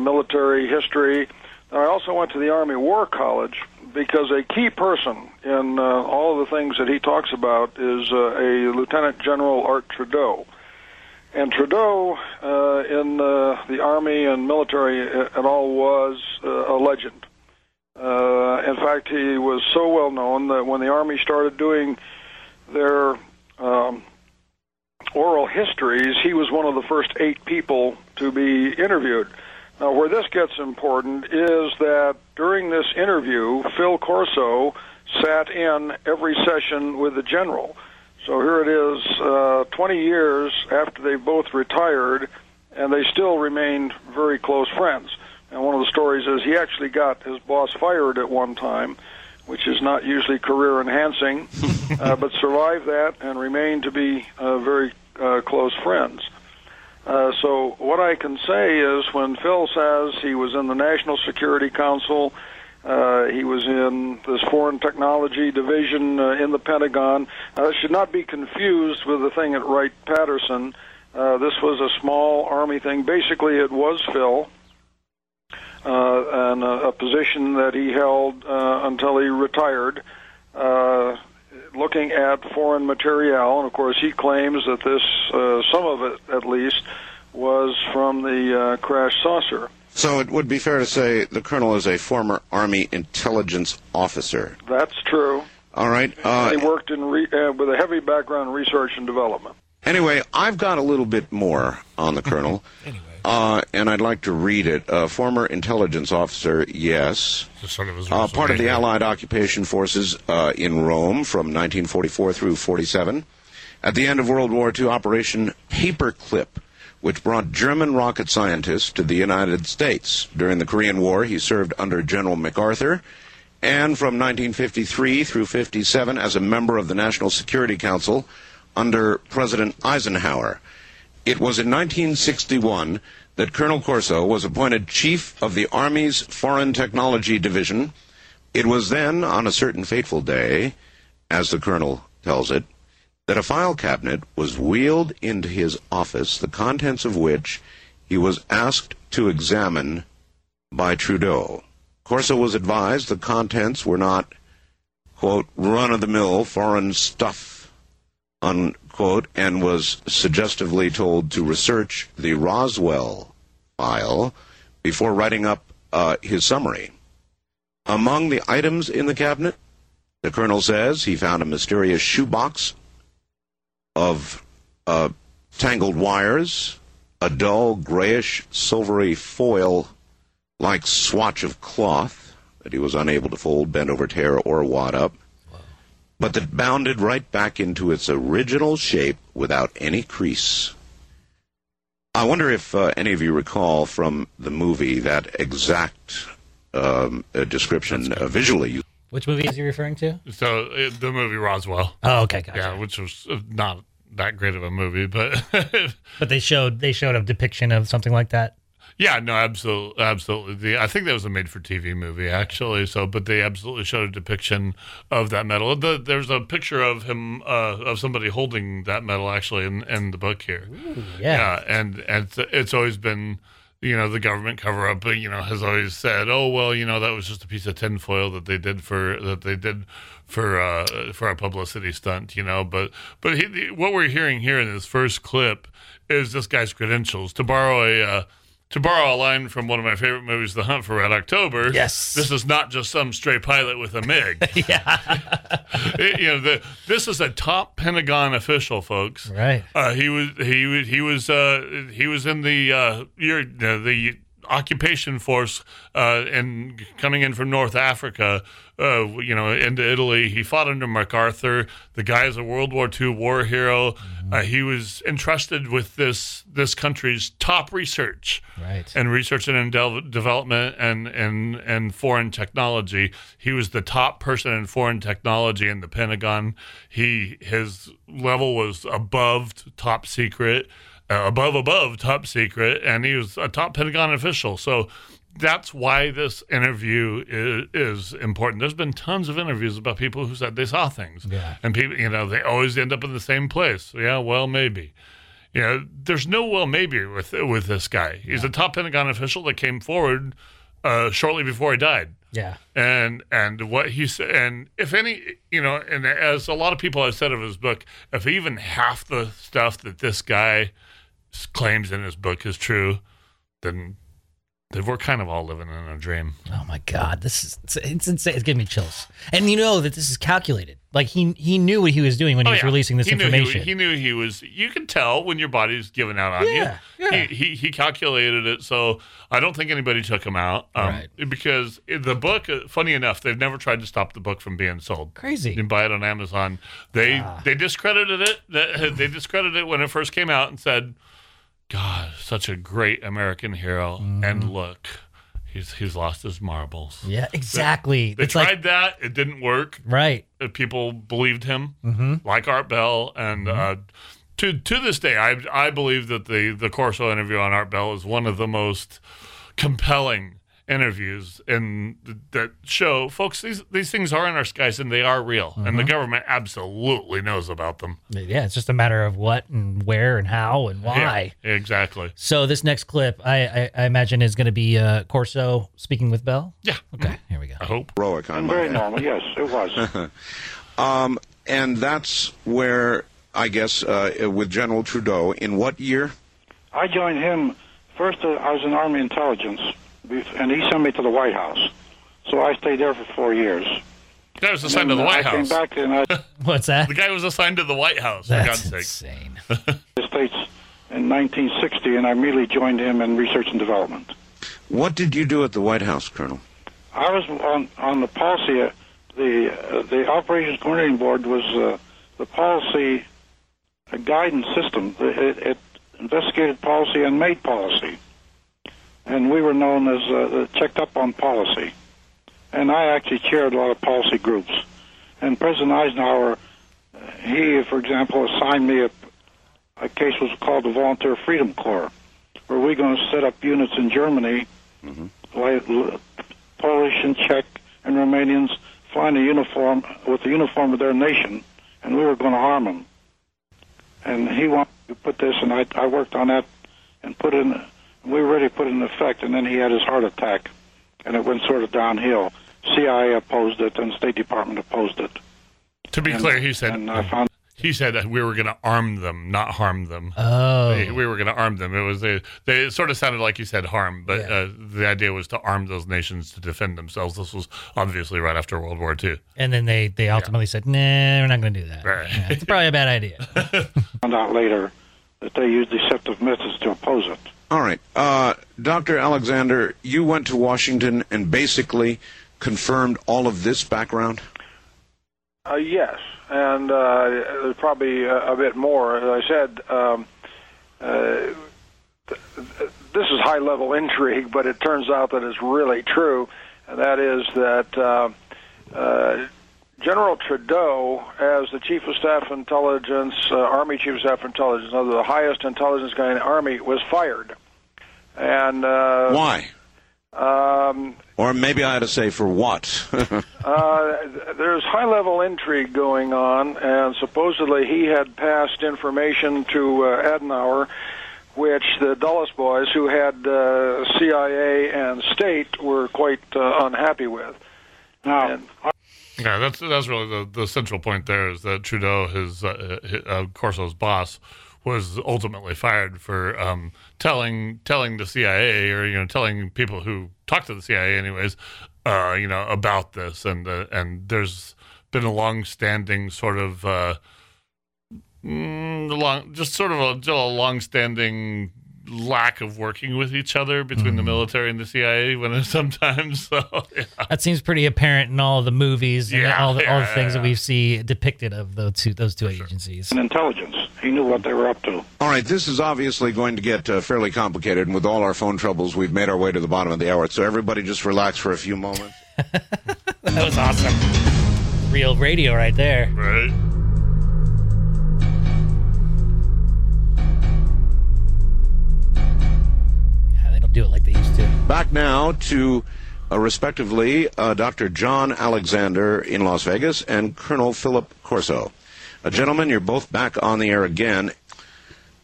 military history. I also went to the Army War College because a key person in all of the things that he talks about is a Lieutenant General Art Trudeau. And Trudeau in the Army and military and all was a legend. In fact, he was so well known that when the Army started doing their oral histories, he was one of the first 8 people to be interviewed. Now, where this gets important is that during this interview, Phil Corso sat in every session with the general. So here it is, 20 years after they both retired, and they still remained very close friends. And one of the stories is he actually got his boss fired at one time, which is not usually career-enhancing, but survived that and remained to be very close friends. So what I can say is when Phil says he was in the National Security Council, he was in this foreign technology division in the Pentagon. It should not be confused with the thing at Wright-Patterson. This was a small Army thing. Basically, it was Phil, and a position that he held until he retired, looking at foreign material. And, of course, he claims that this, some of it at least, was from the crash saucer. So it would be fair to say the colonel is a former Army intelligence officer. That's true. All right. He worked in with a heavy background in research and development. Anyway, I've got a little bit more on the colonel. Anyway. And I'd like to read it. Former intelligence officer, yes. The son of his part of the Allied occupation forces in Rome from 1944 through 47. At the end of World War II, Operation Paperclip, which brought German rocket scientists to the United States. During the Korean War, he served under General MacArthur, and from 1953 through 57 as a member of the National Security Council under President Eisenhower. It was in 1961 that Colonel Corso was appointed Chief of the Army's Foreign Technology Division. It was then, on a certain fateful day, as the colonel tells it, that a file cabinet was wheeled into his office, the contents of which he was asked to examine by Trudeau. Corso was advised the contents were not, quote, run-of-the-mill foreign stuff, unquote, and was suggestively told to research the Roswell file before writing up his summary. Among the items in the cabinet, the colonel says he found a mysterious shoebox of tangled wires, a dull grayish silvery foil like swatch of cloth that he was unable to fold, bend over, tear, or wad up, but that bounded right back into its original shape without any crease. I wonder if any of you recall from the movie that exact description visually. Which movie is he referring to? So, the movie Roswell. Oh, okay, gotcha. Yeah, which was not that great of a movie, but... but they showed a depiction of something like that? Yeah, no, absolutely. I think that was a made-for-TV movie, actually, so, but they absolutely showed a depiction of that metal. There's a picture of him, of somebody holding that metal, actually, in the book here. Ooh, yeah. Yeah, and it's always been... You know, the government cover-up, you know, has always said, "Oh well, you know, that was just a piece of tinfoil that they did for a publicity stunt," you know. But what we're hearing here in this first clip is this guy's credentials. To borrow a line from one of my favorite movies, The Hunt for Red October, yes, this is not just some stray pilot with a MiG. Yeah. You know, this is a top Pentagon official, folks. Right. He was in the occupation force and coming in from North Africa, you know, into Italy. He fought under MacArthur. The guy is a World War II war hero. Mm-hmm. He was entrusted with this country's top research, right, and research and development and foreign technology. He was the top person in foreign technology in the Pentagon. His level was above top secret, and he was a top Pentagon official. So. That's why this interview is important. There's been tons of interviews about people who said they saw things. Yeah. And people, you know, they always end up in the same place. Yeah, well, maybe. You know, there's no well maybe with this guy. He's a top Pentagon official that came forward shortly before he died. Yeah. And what he said, and if any, you know, and as a lot of people have said of his book, if even half the stuff that this guy claims in his book is true, then... We're kind of all living in a dream. Oh, my God. This is it's insane. It's giving me chills. And you know that this is calculated. Like, he knew what he was doing when he was releasing this information. He knew he was... You can tell when your body's giving out on you. Yeah. He calculated it, so I don't think anybody took him out. Right. Because the book, funny enough, they've never tried to stop the book from being sold. Crazy. You can buy it on Amazon. They discredited it. They discredited it when it first came out and said... God, such a great American hero. Mm. And look, he's lost his marbles. Yeah, exactly. They tried that. It didn't work. Right. People believed him, mm-hmm, like Art Bell. And to this day, I believe that the Corso interview on Art Bell is one of the most compelling interviews and that show, folks, these things are in our skies and they are real. Mm-hmm. And the government absolutely knows about them. Yeah, it's just a matter of what and where and how and why. Yeah, exactly. So this next clip, I imagine, is going to be Corso speaking with Bell? Yeah. Okay, Here we go. I hope. Heroic on my Very head. Normal, yes, it was. And that's where, I guess, with General Trudeau, in what year? I joined him. First, I was in Army Intelligence, and he sent me to the White House. So I stayed there for 4 years. The guy was assigned to the White House. Came back and I, What's that? The guy was assigned to the White House, for God's sake. That's insane. The States in 1960, and I immediately joined him in research and development. What did you do at the White House, Colonel? I was on the policy. The Operations Coordinating Board was the policy guidance system. It investigated policy and made policy. And we were known as checked up on policy. And I actually chaired a lot of policy groups. And President Eisenhower, he, for example, assigned me a case was called the Volunteer Freedom Corps, where we're going to set up units in Germany, like Polish and Czech and Romanians, flying a uniform with the uniform of their nation, and we were going to harm them. And he wanted to put this, and I worked on that and put in. We were ready to put it in effect, and then he had his heart attack, and it went sort of downhill. CIA opposed it, and the State Department opposed it. To be clear, he said. And I found. He said that we were going to arm them, not harm them. Oh. We were going to arm them. It was it sort of sounded like you said harm, but the idea was to arm those nations to defend themselves. This was obviously right after World War II. And then they ultimately said, nah, we're not going to do that. Right. Yeah, it's probably a bad idea. Found out later that they used deceptive methods to oppose it. All right. Dr. Alexander, you went to Washington and basically confirmed all of this background? Yes. And there's probably a bit more. As I said, this is high-level intrigue, but it turns out that it's really true, and that is that General Trudeau, as the Chief of Staff Intelligence, Army Chief of Staff Intelligence, one of the highest intelligence guy in the Army, was fired. And why? Or maybe I ought to say for what? There's high-level intrigue going on, and supposedly he had passed information to Adenauer, which the Dulles boys, who had CIA and State, were quite unhappy with. Now, yeah, that's really the central point there is that Trudeau, his Corso's boss, was ultimately fired for telling the CIA or telling people who talked to the CIA anyways about this and there's been a long-standing sort of long-standing lack of working with each other between the military and the CIA when sometimes. So yeah. That seems pretty apparent in all the movies and all the things that we see depicted of those two agencies. And intelligence. He knew what they were up to. All right, this is obviously going to get fairly complicated, and with all our phone troubles, we've made our way to the bottom of the hour. So everybody just relax for a few moments. That was awesome. Real radio right there. Right. Do it like they used to. Back now to, respectively, Dr. John Alexander in Las Vegas and Colonel Philip Corso. Gentlemen, you're both back on the air again.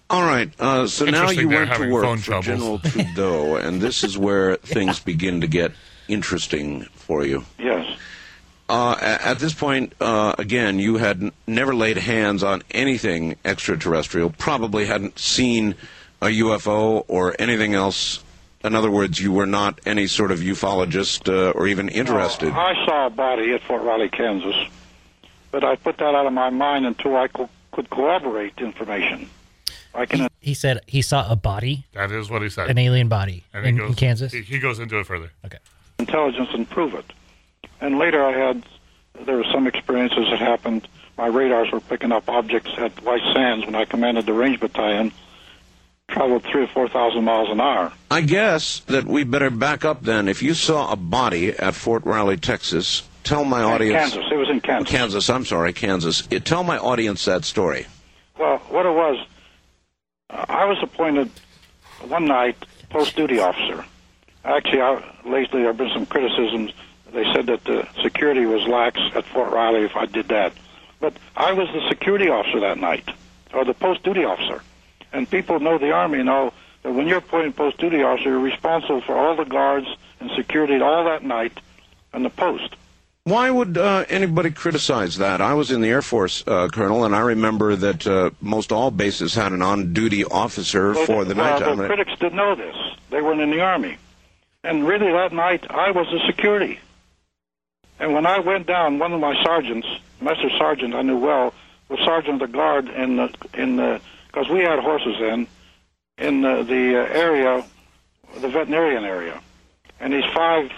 All right, so now you went to work for General Trudeau, and this is where things begin to get interesting for you. Yes. At this point, again, you had never laid hands on anything extraterrestrial, probably hadn't seen a UFO or anything else. In other words, you were not any sort of ufologist or even interested. I saw a body at Fort Riley, Kansas, but I put that out of my mind until I could corroborate information. He said he saw a body? That is what he said. An alien body in Kansas? He goes into it further. Okay. Intelligence and prove it. And later there were some experiences that happened. My radars were picking up objects at White Sands when I commanded the range battalion. Traveled 3,000 or 4,000 miles an hour. I guess that we better back up then. If you saw a body at Fort Riley, Texas, tell my audience. Kansas. It was in Kansas. Kansas. I'm sorry, Kansas. Tell my audience that story. Well, what it was, I was appointed one night post duty officer. Actually, lately there have been some criticisms. They said that the security was lax at Fort Riley. If I did that, but I was the security officer that night, or the post duty officer. And people know the Army know that when you're appointed post-duty officer, you're responsible for all the guards and security all that night on the post. Why would anybody criticize that? I was in the Air Force, Colonel, and I remember that most all bases had an on-duty officer for the nighttime. The critics didn't know this. They weren't in the Army. And really, that night, I was the security. And when I went down, one of my sergeants, Master Sergeant I knew well, was Sergeant of the Guard because we had horses in the area, the veterinarian area. And these five,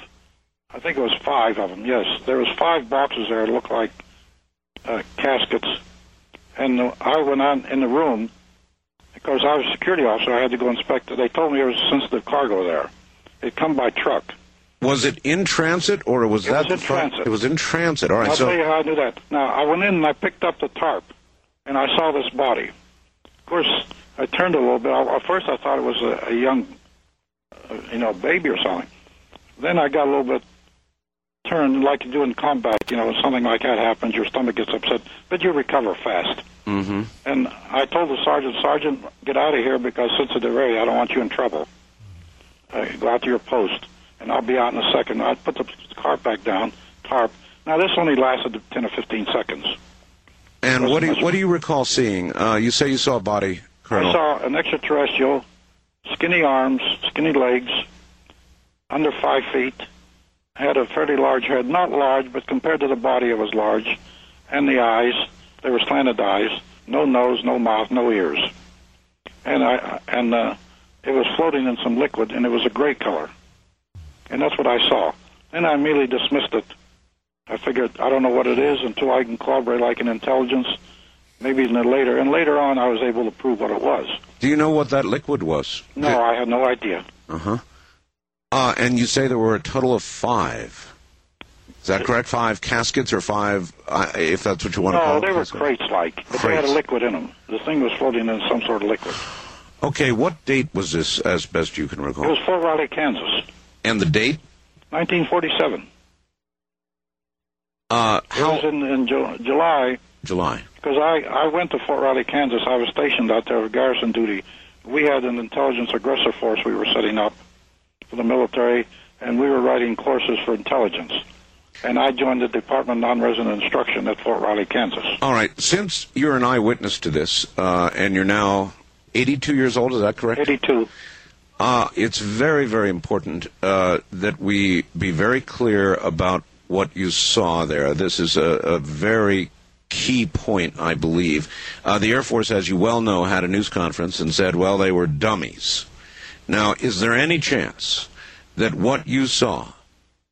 I think it was five of them, yes. There was five boxes there that looked like caskets. And I went on in the room, because I was a security officer, I had to go inspect it. They told me there was sensitive cargo there. It'd come by truck. Was it in transit, or was that? It was in transit. It was in transit. All right. I'll tell you how I knew that. Now, I went in and I picked up the tarp, and I saw this body. Of course, I turned a little bit. At first, I thought it was a young, baby or something. Then I got a little bit turned, like you do in combat. You know, when something like that happens, your stomach gets upset, but you recover fast. Mm-hmm. And I told the sergeant, "Sergeant, get out of here because sensitive area. I don't want you in trouble. Go out to your post." And I'll be out in a second. I put the tarp back down, Now, this only lasted 10 or 15 seconds. And what do you recall seeing? You say you saw a body, Colonel. I saw an extraterrestrial, skinny arms, skinny legs, under 5 feet, had a fairly large head. Not large, but compared to the body, it was large. And the eyes, they were slanted eyes. No nose, no mouth, no ears. And it was floating in some liquid, and it was a gray color. And that's what I saw. Then I immediately dismissed it. I figured, I don't know what it is until I can collaborate like an intelligence, maybe later. And later on, I was able to prove what it was. Do you know what that liquid was? No, I had no idea. Uh-huh. And you say there were a total of five. Is that correct? Five caskets or five, if that's what you want to call them? No, they were crates-like. But they had a liquid in them. The thing was floating in some sort of liquid. Okay, what date was this, as best you can recall? It was Fort Riley, Kansas. And the date? 1947. It was in July. July. Because I went to Fort Riley, Kansas. I was stationed out there with garrison duty. We had an intelligence aggressor force we were setting up for the military, and we were writing courses for intelligence. And I joined the Department of Non-Resident Instruction at Fort Riley, Kansas. All right. Since you're an eyewitness to this, and you're now 82 years old, is that correct? 82. It's very, very important that we be very clear about what you saw there. This is a very key point, I believe. The Air Force, as you well know, had a news conference and said, well, they were dummies. Now, is there any chance that what you saw,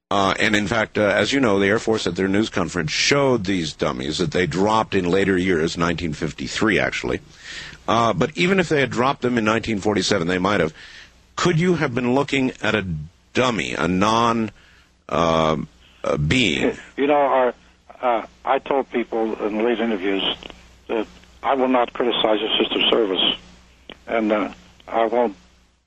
and in fact, as you know, the Air Force at their news conference showed these dummies that they dropped in later years, 1953 actually, but even if they had dropped them in 1947, they might have. Could you have been looking at a dummy, a non-being? You know, I told people in late interviews that I will not criticize the sister service, and I won't,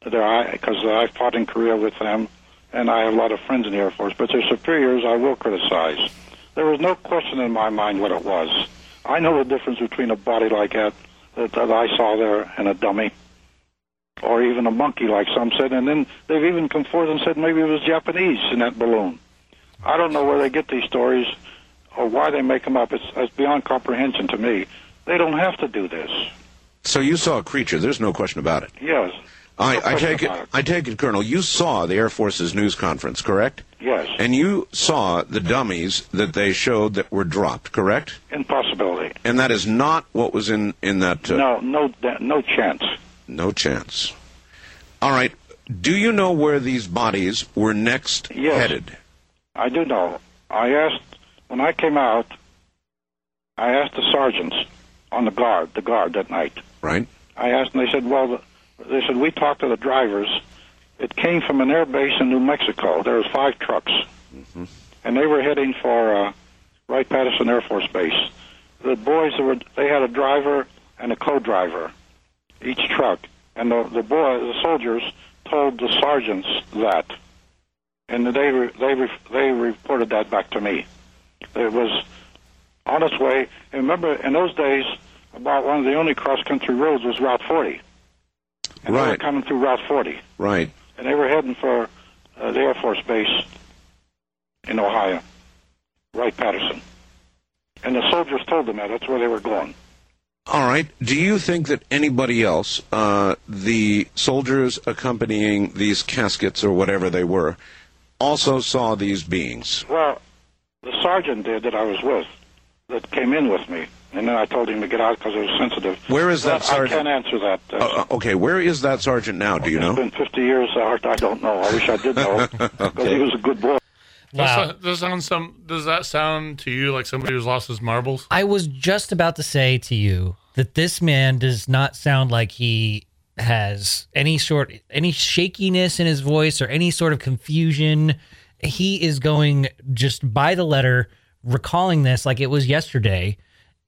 because I fought in Korea with them, and I have a lot of friends in the Air Force. But their superiors, I will criticize. There was no question in my mind what it was. I know the difference between a body like that I saw there and a dummy. Or even a monkey, like some said, and then they've even come forth and said maybe it was Japanese in that balloon. I don't know where they get these stories or why they make them up. It's beyond comprehension to me. They don't have to do this. So you saw a creature. There's no question about it. Yes. I take it, Colonel, you saw the Air Force's news conference, correct? Yes. And you saw the dummies that they showed that were dropped, correct? Impossibility. And that is not what was in that... No chance. No chance. All right. Do you know where these bodies were next headed? I do know. When I came out, I asked the sergeants on the guard that night. Right. I asked, and they said, we talked to the drivers. It came from an air base in New Mexico. There was five trucks. Mm-hmm. And they were heading for Wright-Patterson Air Force Base. The boys, they had a driver and a co-driver. Each truck, and the soldiers told the sergeants that, and they reported that back to me. It was on its way. And remember, in those days, about one of the only cross-country roads was Route 40, and they were coming through Route 40. Right. And they were heading for the Air Force Base in Ohio. Wright-Patterson. And the soldiers told them that. That's where they were going. All right. Do you think that anybody else, the soldiers accompanying these caskets or whatever they were, also saw these beings? Well, the sergeant did that I was with, that came in with me. And then I told him to get out because it was sensitive. Where is that sergeant? I can't answer that. Okay, where is that sergeant now? Do you know? It's been 50 years. I don't know. I wish I did know, because okay. He was a good boy. Wow. Does that sound to you like somebody who's lost his marbles? I was just about to say to you that this man does not sound like he has any shakiness in his voice or any sort of confusion. He is going just by the letter, recalling this like it was yesterday.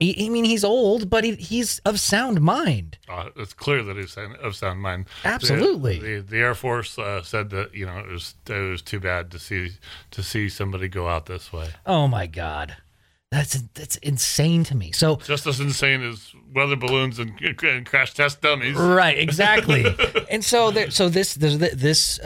I mean, he's old, but he's of sound mind. It's clear that he's of sound mind. Absolutely. The Air Force said that, you know, it was too bad to see somebody go out this way. Oh my God, that's insane to me. So just as insane as weather balloons and crash test dummies. Right. Exactly. And so this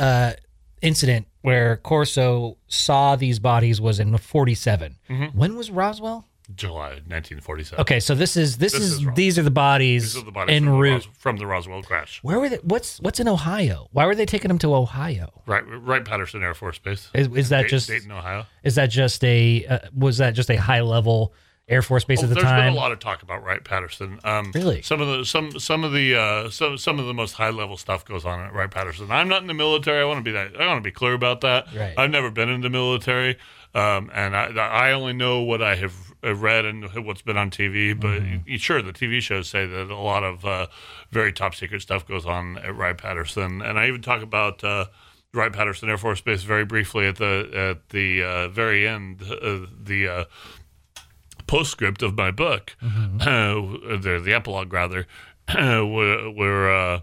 incident where Corso saw these bodies was in '47. Mm-hmm. When was Roswell? July 1947. Okay, so these are the bodies en route from the Roswell crash. Where were they? What's in Ohio? Why were they taking them to Ohio? Wright-Patterson Air Force Base. Is that just Dayton, Ohio? Is that just a high level Air Force Base at the time? There's been a lot of talk about Wright-Patterson. Really, some of the most high level stuff goes on at Wright-Patterson. I'm not in the military. I want to be clear about that. Right. I've never been in the military, and I only know what I have read and what's been on TV, but sure, the TV shows say that a lot of very top secret stuff goes on at Wright-Patterson, and I even talk about Wright-Patterson Air Force Base very briefly at the very end of the postscript of my book, the epilogue rather, where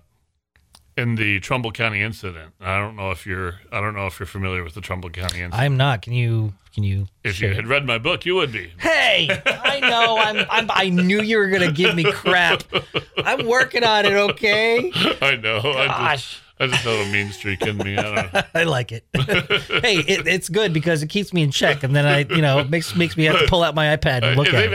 in the Trumbull County incident. I don't know if you're familiar with the Trumbull County incident. I'm not. Can you? If you had read my book, you would be. Hey, I know. I knew you were gonna give me crap. I'm working on it. Okay. I know. Gosh. I just have a mean streak in me. I don't know. I like it. Hey, it's good because it keeps me in check, and then it makes me have to pull out my iPad and look at it.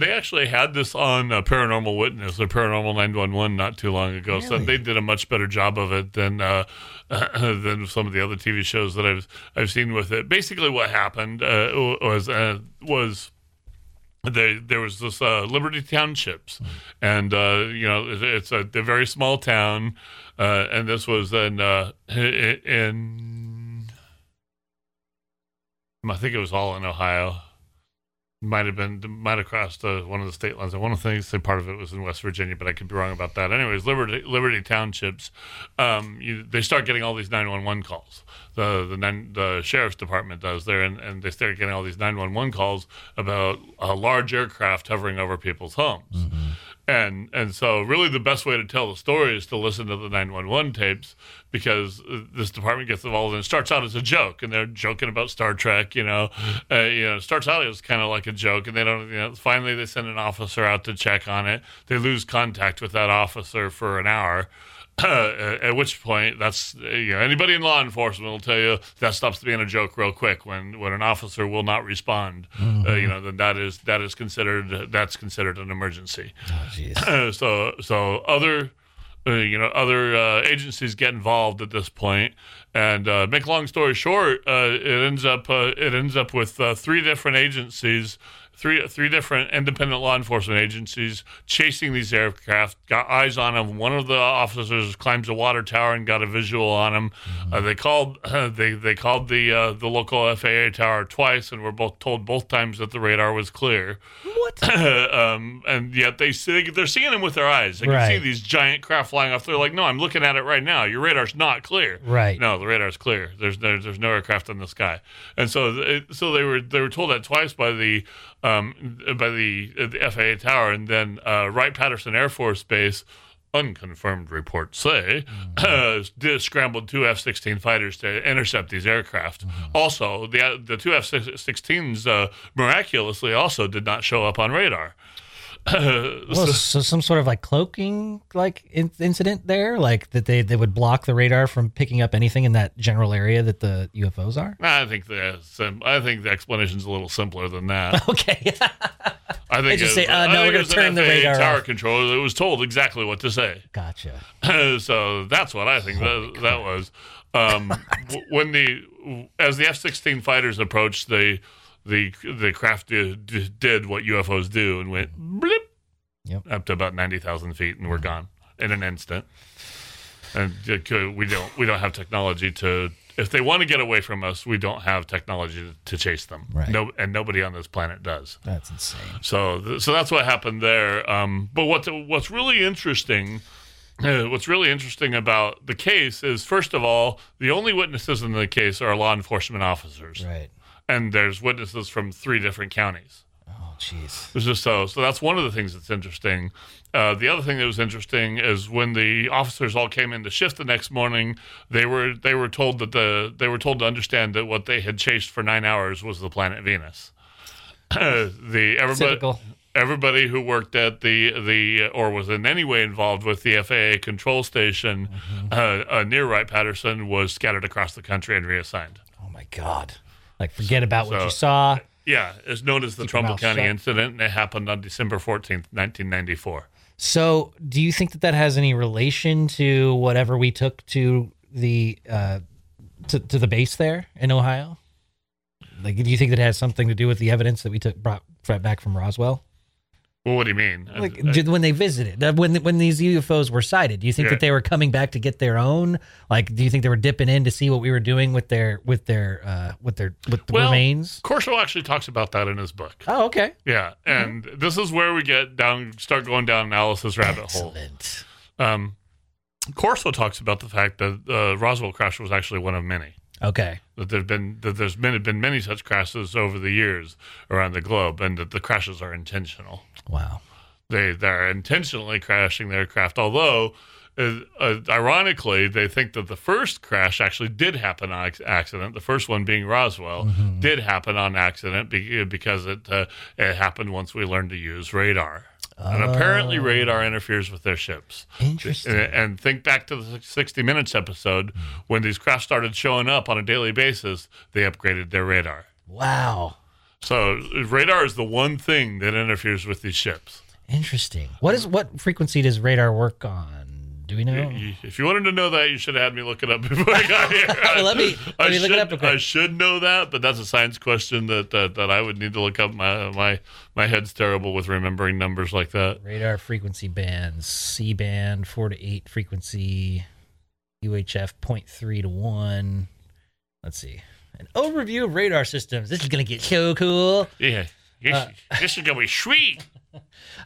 They actually had this on Paranormal Witness or Paranormal 911 not too long ago, really? So they did a much better job of it than some of the other TV shows that I've seen with it. Basically, what happened was. There was this Liberty Townships, and it's a very small town, and this was in I think it was all in Ohio. Might have crossed one of the state lines. I want to say part of it was in West Virginia, but I could be wrong about that. Anyways, Liberty Townships, they start getting all these 911 calls. The sheriff's department does there, and they start getting all these 911 calls about a large aircraft hovering over people's homes. Mm-hmm. And so really the best way to tell the story is to listen to the 911 tapes, because this department gets involved and it starts out as a joke, and they're joking about Star Trek, it starts out as kind of like a joke, and they don't, finally they send an officer out to check on it. They lose contact with that officer for an hour. At which point, that's anybody in law enforcement will tell you that stops being a joke real quick when an officer will not respond. Mm-hmm. Then that's considered an emergency. Oh, geez. So other agencies get involved at this point, and make long story short, it ends up with three different agencies. Three different independent law enforcement agencies chasing these aircraft, got eyes on them. One of the officers climbs a water tower and got a visual on him. Mm-hmm. They called the local FAA tower twice, and were both told both times that the radar was clear. What? And yet they're seeing them with their eyes. They can see these giant craft flying off. They're like, no, I'm looking at it right now. Your radar's not clear. Right. No, the radar's clear. There's no aircraft in the sky. And so they were told that twice by the FAA tower, and then Wright-Patterson Air Force Base, unconfirmed reports say, scrambled two F-16 fighters to intercept these aircraft. Mm-hmm. Also, the two F-16s miraculously also did not show up on radar. Well, so some sort of like cloaking like incident there, like that they would block the radar from picking up anything in that general area that the UFOs are. I think the explanation's a little simpler than that. Okay. I think just say no, we're going to turn the radar off. Tower control. It was told exactly what to say. Gotcha. So that's what I think that was. When as the F-16 fighters approached, the craft did what UFOs do and went blip up to about 90,000 feet, and we're gone in an instant. And we don't have technology to, if they want to get away from us, we don't have technology to chase them. Right. No, and nobody on this planet does. That's insane. So that's what happened there. But what's really interesting about the case is, first of all, the only witnesses in the case are law enforcement officers. Right. And there's witnesses from 3 different counties. Oh, jeez. So that's one of the things that's interesting. The other thing that was interesting is when the officers all came into shift the next morning, they were told to understand that what they had chased for 9 hours was the planet Venus. Everybody who worked at the or was in any way involved with the FAA control station near Wright-Patterson was scattered across the country and reassigned. Oh my God. Like, forget about what you saw. Yeah, it's known as the Trumbull County incident, and it happened on December 14th, 1994. So do you think that has any relation to whatever we took to the to the base there in Ohio? Like, do you think that has something to do with the evidence that we brought back from Roswell? Well, what do you mean? Like, when they visited, when these UFOs were sighted, do you think that they were coming back to get their own? Like, do you think they were dipping in to see what we were doing with the remains? Corso actually talks about that in his book. Oh, okay. Yeah, and this is where we start going down Alice's rabbit hole. Excellent. Corso talks about the fact that the Roswell crash was actually one of many. Okay. That there's been many such crashes over the years around the globe, and that the crashes are intentional. Wow. They're intentionally crashing their aircraft, although ironically they think that the first crash actually did happen on accident. The first one being Roswell did happen on accident because it happened once we learned to use radar. And apparently radar interferes with their ships. Interesting. And think back to the 60 Minutes episode. When these craft started showing up on a daily basis, they upgraded their radar. Wow. So radar is the one thing that interferes with these ships. Interesting. What frequency does radar work on? Do we know? If you wanted to know that, you should have had me look it up before I got here. Well, let me look it up real quick. I should know that, but that's a science question that I would need to look up. My head's terrible with remembering numbers like that. Radar frequency bands: C band 4 to 8 frequency, UHF 0.3 to 1. Let's see. An overview of radar systems. This is gonna get so cool. Yeah, this is gonna be sweet.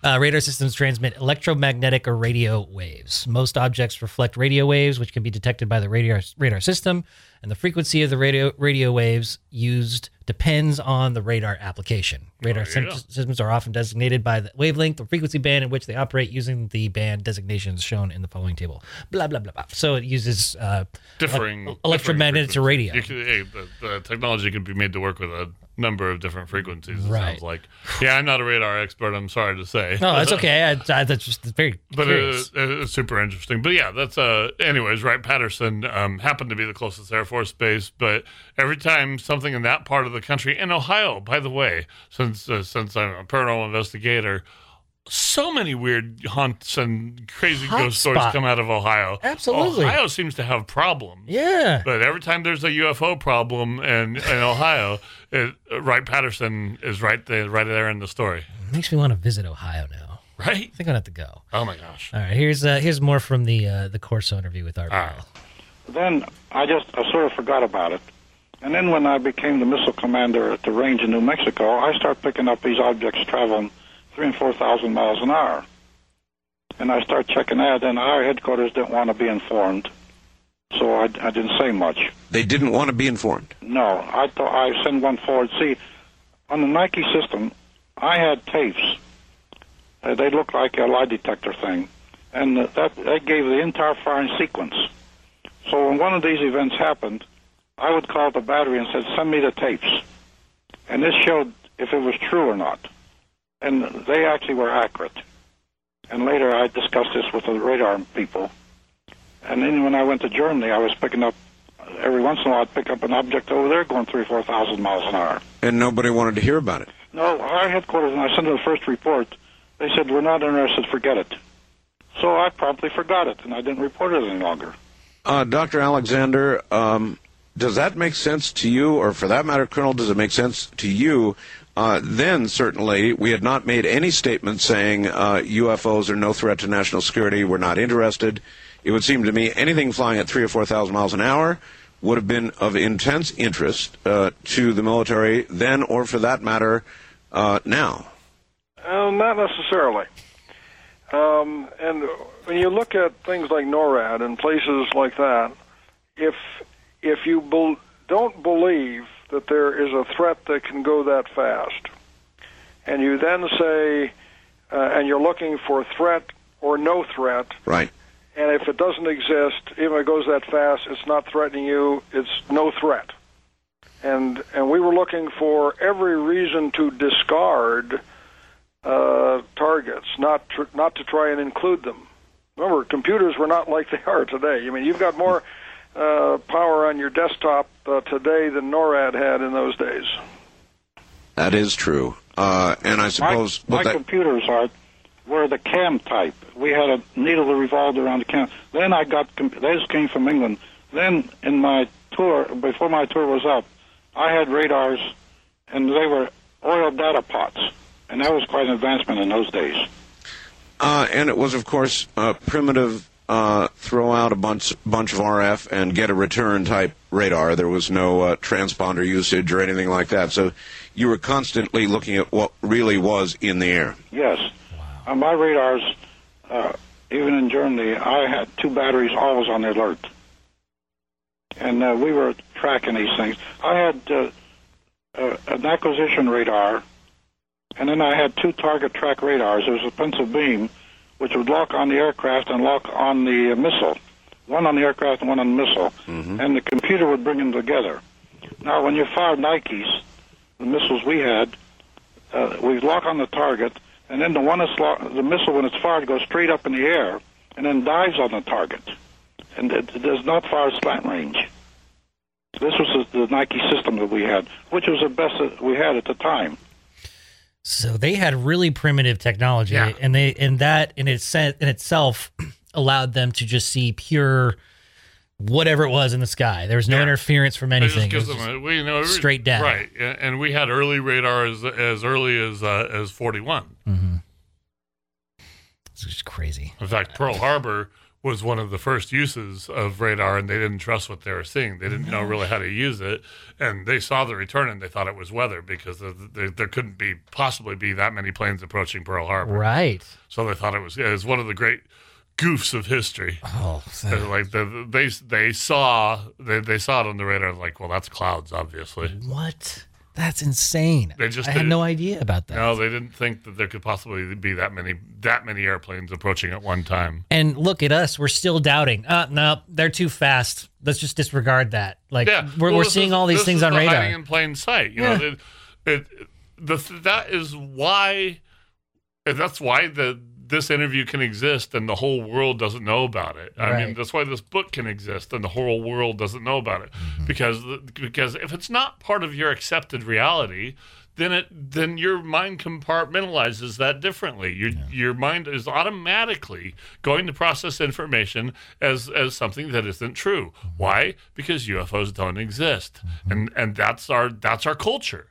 Radar systems transmit electromagnetic or radio waves. Most objects reflect radio waves, which can be detected by the radar system, and the frequency of the radio waves used depends on the radar application. Radar systems are often designated by the wavelength or frequency band in which they operate, using the band designations shown in the following table. Blah, blah, blah, blah. So it uses differing electromagnetic to radio. The technology can be made to work with a number of different frequencies, it sounds like. Yeah, I'm not a radar expert, I'm sorry to say. No, that's okay. That's just very curious. But it's super interesting. But yeah, that's anyways, Wright-Patterson happened to be the closest Air Force base, but every time something in that part of the country, and Ohio, by the way, since I'm a paranormal investigator, so many weird haunts and crazy ghost stories come out of Ohio. Absolutely. Ohio seems to have problems. Yeah. But every time there's a UFO problem in Ohio, Wright-Patterson is right there in the story. It makes me want to visit Ohio now. Right? I think I'm going to have to go. Oh, my gosh. All right. Here's more from the Corso interview with Art Bell. Then I sort of forgot about it. And then when I became the missile commander at the range in New Mexico, I started picking up these objects traveling 3,000 and 4,000 miles an hour. And I started checking that, and our headquarters didn't want to be informed, so I didn't say much. They didn't want to be informed? No. I thought I sent one forward. See, on the Nike system, I had tapes. They looked like a lie detector thing. And that gave the entire firing sequence. So when one of these events happened, I would call the battery and said, send me the tapes. And this showed if it was true or not. and they actually were accurate. And later I discussed this with the radar people. And then when I went to Germany, I was picking up, every once in a while I'd pick up an object over there going 3,000 or 4,000 miles an hour. And nobody wanted to hear about it? No, our headquarters, and I sent them the first report, they said, we're not interested, forget it. So I promptly forgot it, and I didn't report it any longer. Dr. Alexander, does that make sense to you, or for that matter, Colonel, does it make sense to you? Then, certainly, we had not made any statement saying UFOs are no threat to national security, we're not interested. It would seem to me anything flying at 3,000 or 4,000 miles an hour would have been of intense interest to the military then, or for that matter, now. Not necessarily. And when you look at things like NORAD and places like that, if you don't believe that there is a threat that can go that fast, and you then say, and you're looking for threat or no threat, right? And if it doesn't exist, even if it goes that fast, it's not threatening you, it's no threat. And we were looking for every reason to discard targets, not to try and include them. Remember, computers were not like they are today. I mean, you've got more power on your desktop today than NORAD had in those days. That is true. And I suppose... My computers were the CAM type. We had a needle that revolved around the CAM. Then I got... Those came from England. Then in my tour, before my tour was up, I had radars, and they were oil data pots. And that was quite an advancement in those days. And it was, of course, primitive, throw out a bunch of RF and get a return type radar. There was no transponder usage or anything like that. So you were constantly looking at what really was in the air. Yes. On my radars, even in Germany, I had two batteries always on the alert. And we were tracking these things. I had an acquisition radar. And then I had two target track radars. There was a pencil beam, which would lock on the aircraft and lock on the missile. One on the aircraft and one on the missile. Mm-hmm. And the computer would bring them together. Now, when you fire Nikes, the missiles we had, we lock on the target, and then the missile, when it's fired, goes straight up in the air and then dives on the target. And it does not fire slant range. This was the Nike system that we had, which was the best that we had at the time. So they had really primitive technology, yeah. And they, and that in itself allowed them to just see pure whatever it was in the sky. There was no interference from anything. It just gives them straight down, right? And we had early radar as early as 41. Mm-hmm. It's just crazy. In fact, Pearl Harbor was one of the first uses of radar, and they didn't trust what they were seeing. They didn't know really how to use it. And they saw the return and they thought it was weather because there couldn't possibly be that many planes approaching Pearl Harbor. Right. So they thought it was one of the great goofs of history. Oh, like they saw it on the radar. Like, well, that's clouds, obviously. What? That's insane. I had no idea about that. No, they didn't think that there could possibly be that many airplanes approaching at one time. And look at us. We're still doubting. No, they're too fast. Let's just disregard that. Like, we're seeing all these things on radar. Hiding in plain sight. You know, that's why this interview can exist and the whole world doesn't know about it. I mean, that's why this book can exist and the whole world doesn't know about it. Mm-hmm. Because if it's not part of your accepted reality, then your mind compartmentalizes that differently. Your mind is automatically going to process information as something that isn't true. Why? Because UFOs don't exist. Mm-hmm. And that's our culture.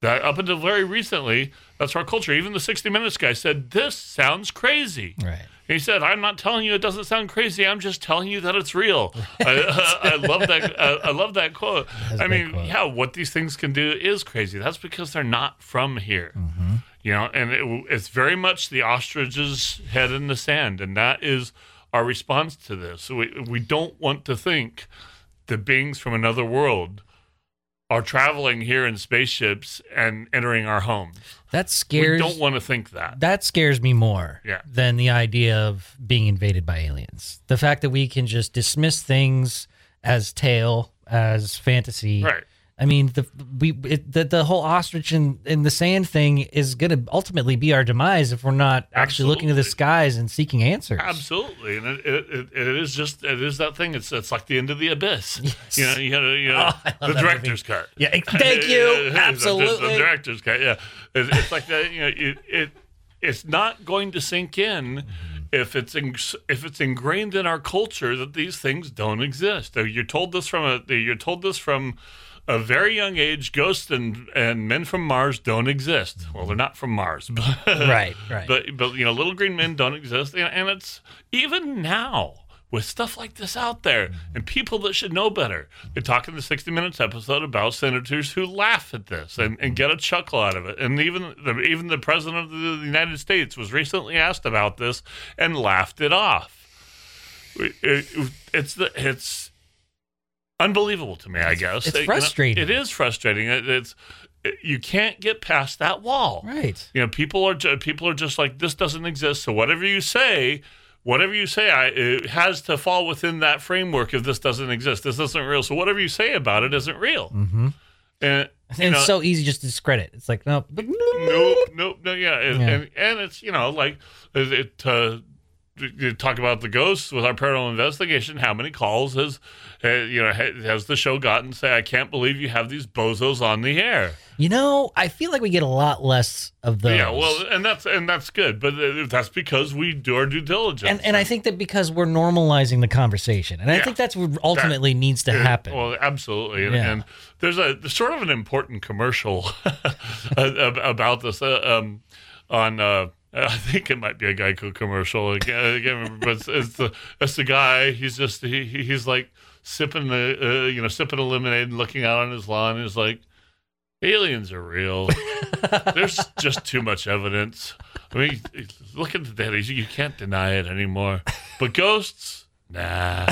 That up until very recently, that's our culture. Even the 60 Minutes guy said, this sounds crazy. Right. And he said, I'm not telling you it doesn't sound crazy. I'm just telling you that it's real. I love that. I love that quote. I mean, what these things can do is crazy. That's because they're not from here. Mm-hmm. You know, and it's very much the ostrich's head in the sand. And that is our response to this. So we don't want to think that beings from another world are traveling here in spaceships and entering our homes. That scares... We don't want to think that. That scares me more than the idea of being invaded by aliens. The fact that we can just dismiss things as tale, as fantasy, I mean, the whole ostrich in the sand thing is going to ultimately be our demise if we're not actually looking to the skies and seeking answers. Absolutely, and it is that thing. It's like the end of the abyss. Yes. You know, the director's cut. Yeah, thank you. Absolutely, the director's cut. Yeah, it's like that. You know, it's not going to sink in. If it's ingrained in our culture that these things don't exist, you're told this from a very young age, ghosts and men from Mars don't exist. Well, they're not from Mars, but, right. But you know, little green men don't exist, and it's even now with stuff like this out there and people that should know better. They talk in the 60 Minutes episode about senators who laugh at this and get a chuckle out of it. And even the president of the United States was recently asked about this and laughed it off. It's unbelievable to me, I guess. It's frustrating. You know, it is frustrating. You can't get past that wall. Right. You know, people are just like, this doesn't exist, so whatever you say... it has to fall within that framework. If this doesn't exist, this isn't real. So whatever you say about it isn't real. Mm-hmm. And it's so easy just to discredit. It's like, no. Yeah. And it's, you know, like you talk about the ghosts with our paranormal investigation. How many calls has the show gotten? Say, I can't believe you have these bozos on the air. You know, I feel like we get a lot less of those. Yeah, well, and that's good, but that's because we do our due diligence. And I think that because we're normalizing the conversation, and I think that's what ultimately needs to happen. Well, absolutely. And there's a sort of an important commercial about this I think it might be a Geico commercial. I can't remember, but it's the guy. He's just he's like sipping a lemonade and looking out on his lawn. And he's like, aliens are real. There's just too much evidence. I mean, look at the data. You can't deny it anymore. But ghosts, nah.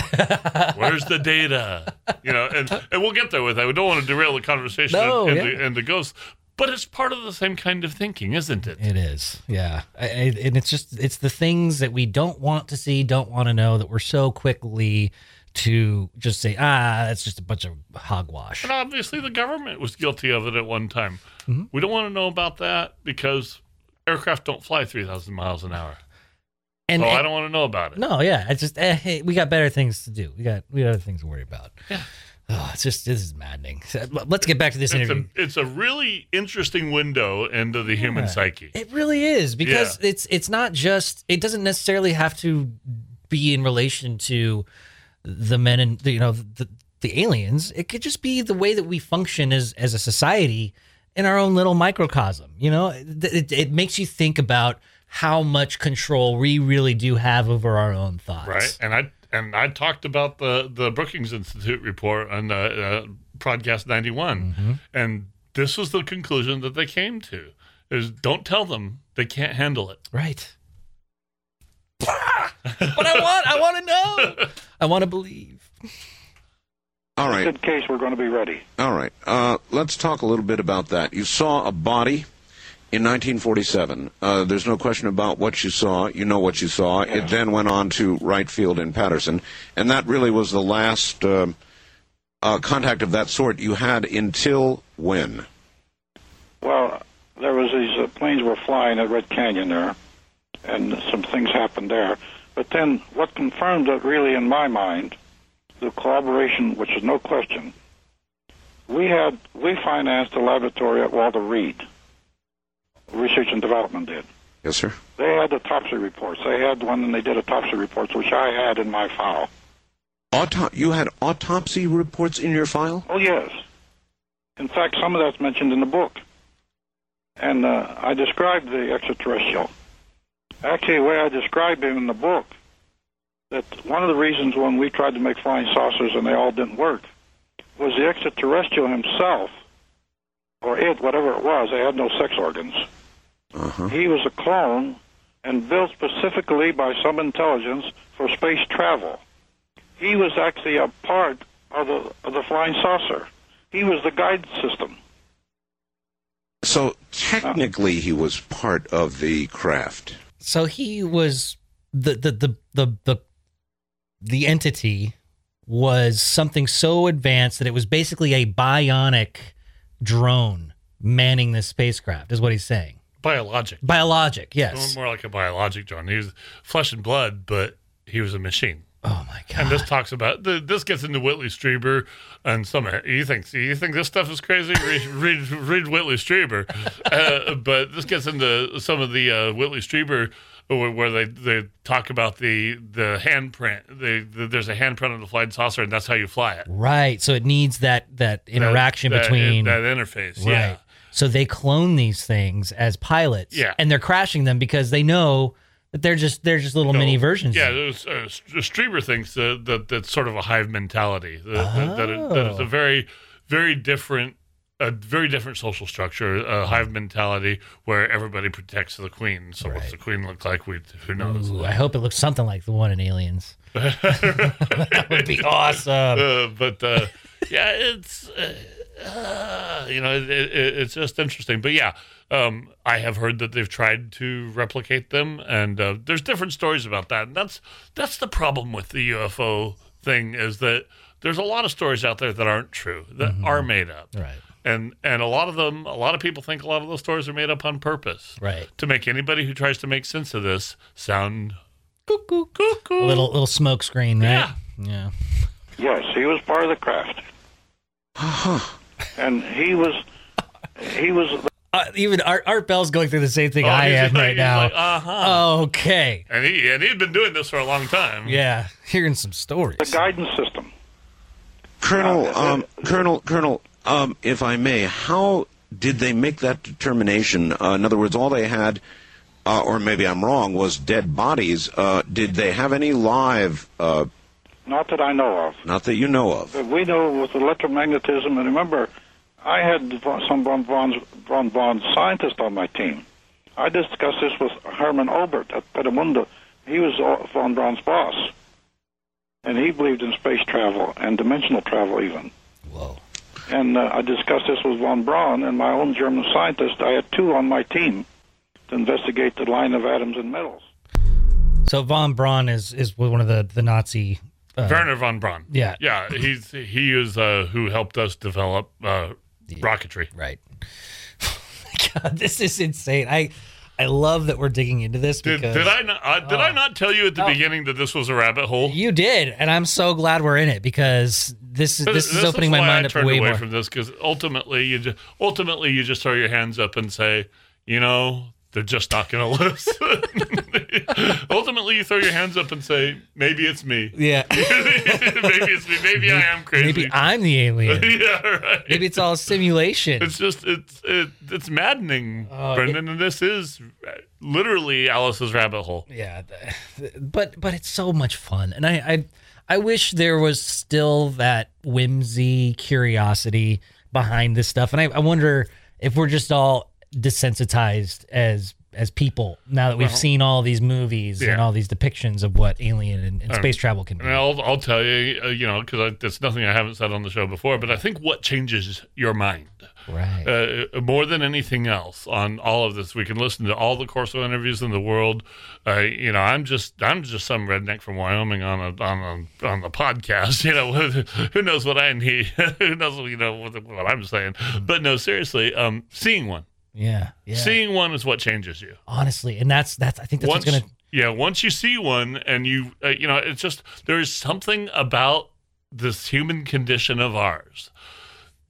Where's the data? You know, and we'll get there with that. We don't want to derail the conversation and the ghosts. But it's part of the same kind of thinking, isn't it? It is, yeah. And it's just, it's the things that we don't want to see, don't want to know, that we're so quickly... to just say, that's just a bunch of hogwash. And obviously the government was guilty of it at one time. Mm-hmm. We don't want to know about that because aircraft don't fly 3,000 miles an hour. And I don't want to know about it. No, yeah. It's just, hey, we got better things to do. We got other things to worry about. Yeah. Oh, it's just, this is maddening. Let's get back to this interview. It's a really interesting window into the human psyche. It really is, because it's not just, it doesn't necessarily have to be in relation to the men and the aliens. It could just be the way that we function as a society in our own little microcosm. You know, it makes you think about how much control we really do have over our own thoughts. Right, and I talked about the Brookings Institute report on Probcast 91, mm-hmm. and this was the conclusion that they came to: is don't tell them, they can't handle it. Right. But I want to know. I want to believe. All right. Just in case we're going to be ready. All right. Let's talk a little bit about that. You saw a body in 1947. There's no question about what you saw. You know what you saw. Yeah. It then went on to Wright Field in Patterson. And that really was the last contact of that sort you had until when? Well, there was these planes were flying at Red Canyon there, and some things happened there. But then what confirmed it really in my mind, the collaboration, which is no question, we financed a laboratory at Walter Reed. Research and Development did. Yes, sir. They had autopsy reports. They had one, and they did autopsy reports, which I had in my file. You had autopsy reports in your file? Oh, yes. In fact, some of that's mentioned in the book. And I described the extraterrestrial. Actually, the way I described him in the book, that one of the reasons when we tried to make flying saucers and they all didn't work was the extraterrestrial himself, or it, whatever it was, they had no sex organs. Uh-huh. He was a clone and built specifically by some intelligence for space travel. He was actually a part of the flying saucer. He was the guide system. So technically he was part of the craft. So he was the entity was something so advanced that it was basically a bionic drone manning this spacecraft, is what he's saying. Biologic. Biologic, yes. More like a biologic drone. He was flesh and blood, but he was a machine. Oh, my God. And this talks about, this gets into Whitley Strieber and some, you think this stuff is crazy? Read Whitley Strieber. But this gets into some of the Whitley Strieber where they talk about the handprint. There's a handprint on the flying saucer, and that's how you fly it. Right. So it needs that interaction between. That interface, right. Yeah. So they clone these things as pilots. Yeah. And they're crashing them because they know that they're just little mini versions. Yeah, there's Strieber thinks that that's sort of a hive mentality. That it's a very, very different, social structure, a hive mentality where everybody protects the queen. So right. What's the queen look like? Who knows? Ooh, I hope it looks something like the one in Aliens. That would be awesome. It's it's just interesting. But yeah. I have heard that they've tried to replicate them, and there's different stories about that. And that's the problem with the UFO thing, is that there's a lot of stories out there that aren't true, that are made up. Right. And a lot of people think a lot of those stories are made up on purpose. Right. To make anybody who tries to make sense of this sound cuckoo, cuckoo. A little smoke screen, right? Yeah. Yes, he was part of the craft. And he was even Art Bell's going through the same thing I am right now. Like, okay. And he'd been doing this for a long time. Yeah, hearing some stories. The guidance system. Colonel, if I may, how did they make that determination? In other words, all they had, or maybe I'm wrong, was dead bodies. Did they have any live? Not that I know of. Not that you know of. We know with electromagnetism, and remember, I had some von Braun scientists on my team. I discussed this with Herman Obert at Petamunda. He was von Braun's boss, and he believed in space travel and dimensional travel even. Whoa. And I discussed this with von Braun and my own German scientist. I had two on my team to investigate the line of atoms and metals. So von Braun is one of the Nazi... Werner von Braun. Yeah. Yeah, he is who helped us develop... rocketry. Right. God, this is insane. I love that we're digging into this. Because, did I not tell you at the beginning that this was a rabbit hole? You did, and I'm so glad we're in it because this is opening my mind up way more. I turned away from this because ultimately you just throw your hands up and say, they're just not going to listen. Ultimately, you throw your hands up and say, maybe it's me. Yeah. Maybe it's me. Maybe I am crazy. Maybe I'm the alien. Yeah, right. Maybe it's all a simulation. It's just, it's maddening, Brendan. And this is literally Alice's rabbit hole. Yeah. But it's so much fun. And I wish there was still that whimsy, curiosity behind this stuff. And I wonder if we're just all desensitized as people now that we've seen all these movies and all these depictions of what alien and space travel can be. I'll tell you, because that's nothing I haven't said on the show before, but I think what changes your mind, right, more than anything else on all of this, we can listen to all the Corso interviews in the world. I'm just some redneck from Wyoming on the podcast. Who knows what I need? Who knows what I'm saying? But no, seriously, seeing one. Yeah. Seeing one is what changes you. Honestly, and that's I think that's what's going to... Yeah, once you see one and you, it's just, there's something about this human condition of ours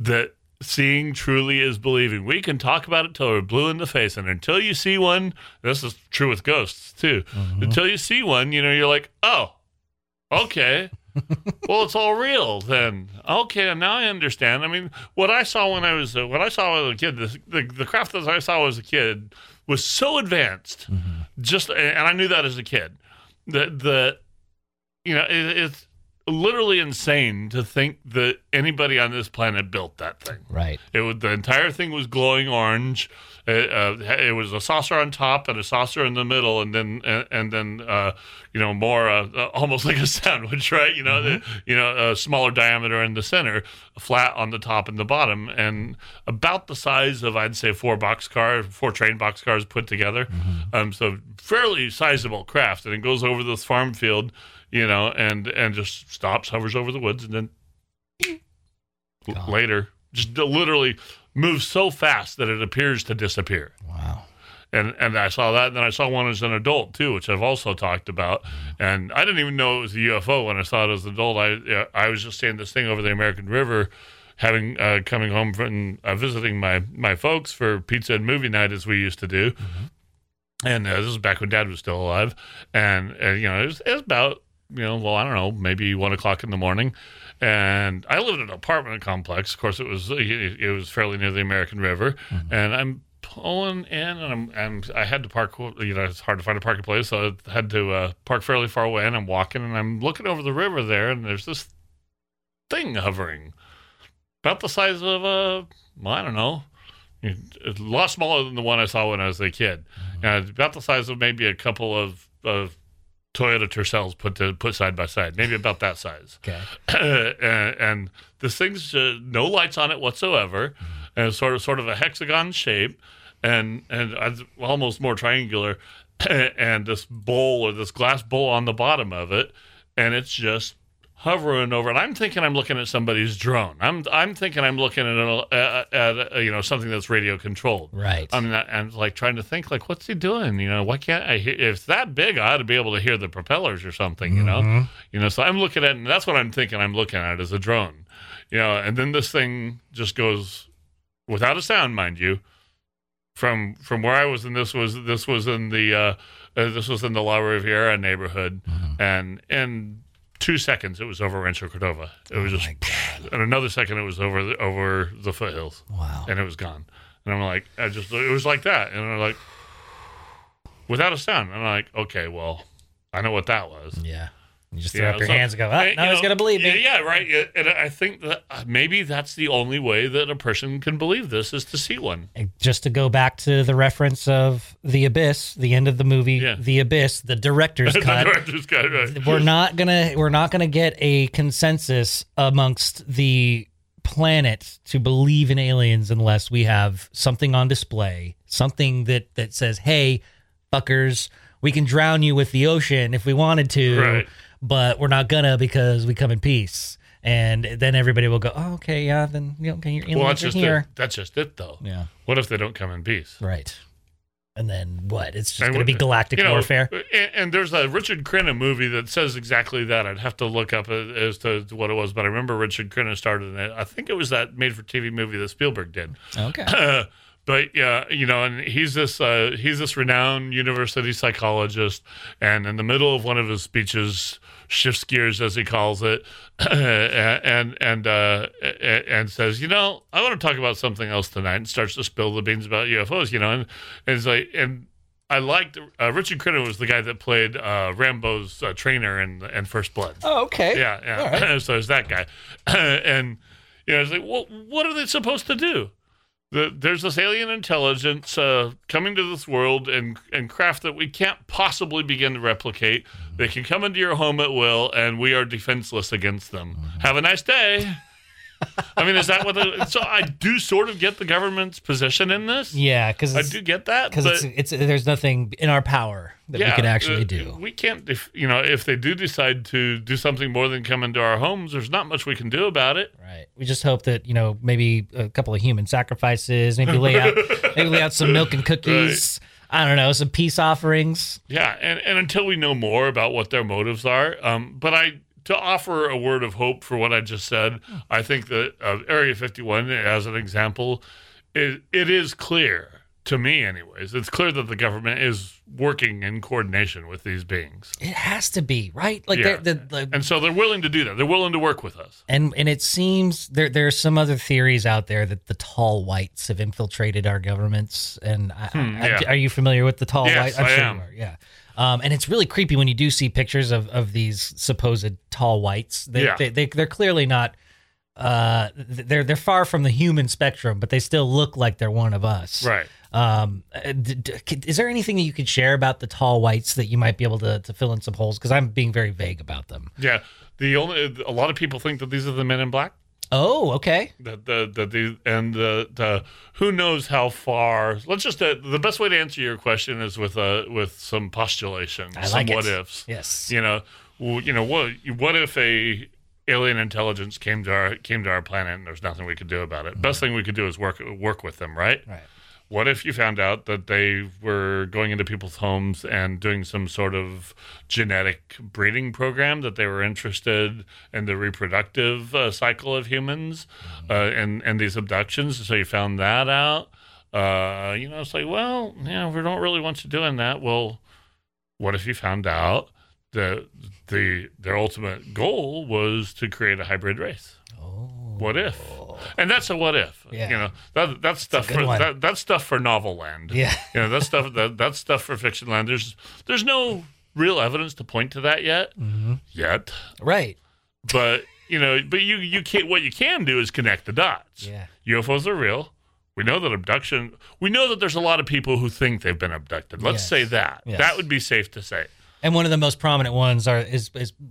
that seeing truly is believing. We can talk about it till we're blue in the face, and until you see one, this is true with ghosts too, until you see one, you're like, oh, okay. Well, it's all real then. Okay, now I understand. I mean, what I saw when I was a kid, the craft that I saw as a kid was so advanced. Just, and I knew that as a kid. It's literally insane to think that anybody on this planet built that thing. Right. The entire thing was glowing orange. It was a saucer on top and a saucer in the middle, and then more almost like a sandwich, right? A smaller diameter in the center, flat on the top and the bottom, and about the size of, I'd say, four train boxcars put together. So fairly sizable craft, and it goes over this farm field. you know, and just stops, hovers over the woods, and then later just literally moves so fast that it appears to disappear. Wow. And I saw that, and then I saw one as an adult too, which I've also talked about. And I didn't even know it was a UFO when I saw it as an adult. I was just seeing this thing over the American River, having coming home from visiting my folks for pizza and movie night as we used to do. Mm-hmm. And this was back when Dad was still alive. And you know, it was about, you know, well, I don't know, maybe 1 o'clock in the morning. And I lived in an apartment complex. Of course, it was fairly near the American River. Mm-hmm. And I'm pulling in, and I had to park. You know, it's hard to find a parking place, so I had to park fairly far away. And I'm walking, and I'm looking over the river there, and there's this thing hovering, about the size of a, well, I don't know, it's a lot smaller than the one I saw when I was a kid. Mm-hmm. And it's about the size of maybe a couple of Toyota Tercels put side by side, maybe about that size. Okay. And this thing's no lights on it whatsoever, and it's sort of a hexagon shape, and almost more triangular, and this bowl or this glass bowl on the bottom of it, and it's just hovering over it. I'm thinking I'm looking at somebody's drone. I'm thinking I'm looking at you know, something that's radio controlled. Right. I'm like trying to think, like, what's he doing? You know, why can't I hear? If it's that big, I ought to be able to hear the propellers or something. Mm-hmm. You know. So I'm looking at it, and that's what I'm thinking I'm looking at is a drone. You know, and then this thing just goes without a sound, mind you. From where I was, and this was in the La Riviera neighborhood, mm-hmm. and 2 seconds, it was over Rancho Cordova. It was just, and another second, it was over the foothills. Wow! And it was gone. And I'm like, it was like that. And I'm like, without a sound. And I'm like, okay, well, I know what that was. Yeah. You just throw up your hands and go, oh, no one's going to believe me. Yeah, right. And I think that maybe that's the only way that a person can believe this is to see one. And just to go back to the reference of The Abyss, the end of the movie, yeah. The Abyss, the director's cut. The director's cut, right. We're not gonna get a consensus amongst the planet to believe in aliens unless we have something on display, something that says, hey, fuckers, we can drown you with the ocean if we wanted to. Right. But we're not gonna, because we come in peace, and then everybody will go, "Oh, okay, yeah." Then you know, okay, you're here. That's just it, though. Yeah. What if they don't come in peace? Right. And then what? It's just going to be galactic warfare. And there's a Richard Crenna movie that says exactly that. I'd have to look up as to what it was, but I remember Richard Crenna started in it. I think it was that made-for-TV movie that Spielberg did. Okay. But yeah, you know, and he's this renowned university psychologist, and in the middle of one of his speeches, shifts gears, as he calls it, and says, you know, I want to talk about something else tonight, and starts to spill the beans about UFOs, you know, and it's like, and I liked Richard Crenna was the guy that played Rambo's trainer in First Blood. Oh, okay. Yeah. All right. So it's that guy, and you know, it's like, well, what are they supposed to do? There's this alien intelligence coming to this world and craft that we can't possibly begin to replicate. Mm-hmm. They can come into your home at will, and we are defenseless against them. Mm-hmm. Have a nice day. I mean, is that what? So I do sort of get the government's position in this. Yeah, because I do get that. Because there's nothing in our power that we could actually do. We can't, you know, if they do decide to do something more than come into our homes, there's not much we can do about it. Right. We just hope that, you know, maybe a couple of human sacrifices, maybe lay out some milk and cookies. Right. I don't know, some peace offerings. Yeah, and until we know more about what their motives are, to offer a word of hope for what I just said, I think that Area 51, as an example, it is clear, to me anyways, it's clear that the government is working in coordination with these beings. It has to be, right? Like, yeah. And so they're willing to do that. They're willing to work with us. And it seems there are some other theories out there that the tall whites have infiltrated our governments. And are you familiar with the tall whites? Yes, I'm sure I am. You are, yeah. And it's really creepy when you do see pictures of these supposed tall whites. They're clearly not. They're far from the human spectrum, but they still look like they're one of us. Right. Is there anything that you could share about the tall whites that you might be able to fill in some holes? Because I'm being very vague about them. Yeah. A lot of people think that these are the men in black. Oh, okay. Who knows how far? Let's just the best way to answer your question is with some postulations, some what ifs. Yes, you know, you know, what if a alien intelligence came to our planet and there's nothing we could do about it? Mm-hmm. Best thing we could do is work with them, right? Right. What if you found out that they were going into people's homes and doing some sort of genetic breeding program, that they were interested in the reproductive cycle of humans, mm-hmm. and these abductions? So you found that out. You know, it's like, well, yeah, we don't really want you doing that. Well, what if you found out that their ultimate goal was to create a hybrid race? Oh. What if? And that's a what if. Yeah. You know, that's stuff for one. That's stuff for novel land. Yeah. You know, that's stuff that's stuff for fiction land. There's no real evidence to point to that yet. Mm-hmm. Yet. Right. But you know, you can't. What you can do is connect the dots. Yeah. UFOs are real. We know that abduction. We know that there's a lot of people who think they've been abducted. Let's say that. Yes. That would be safe to say. And one of the most prominent ones is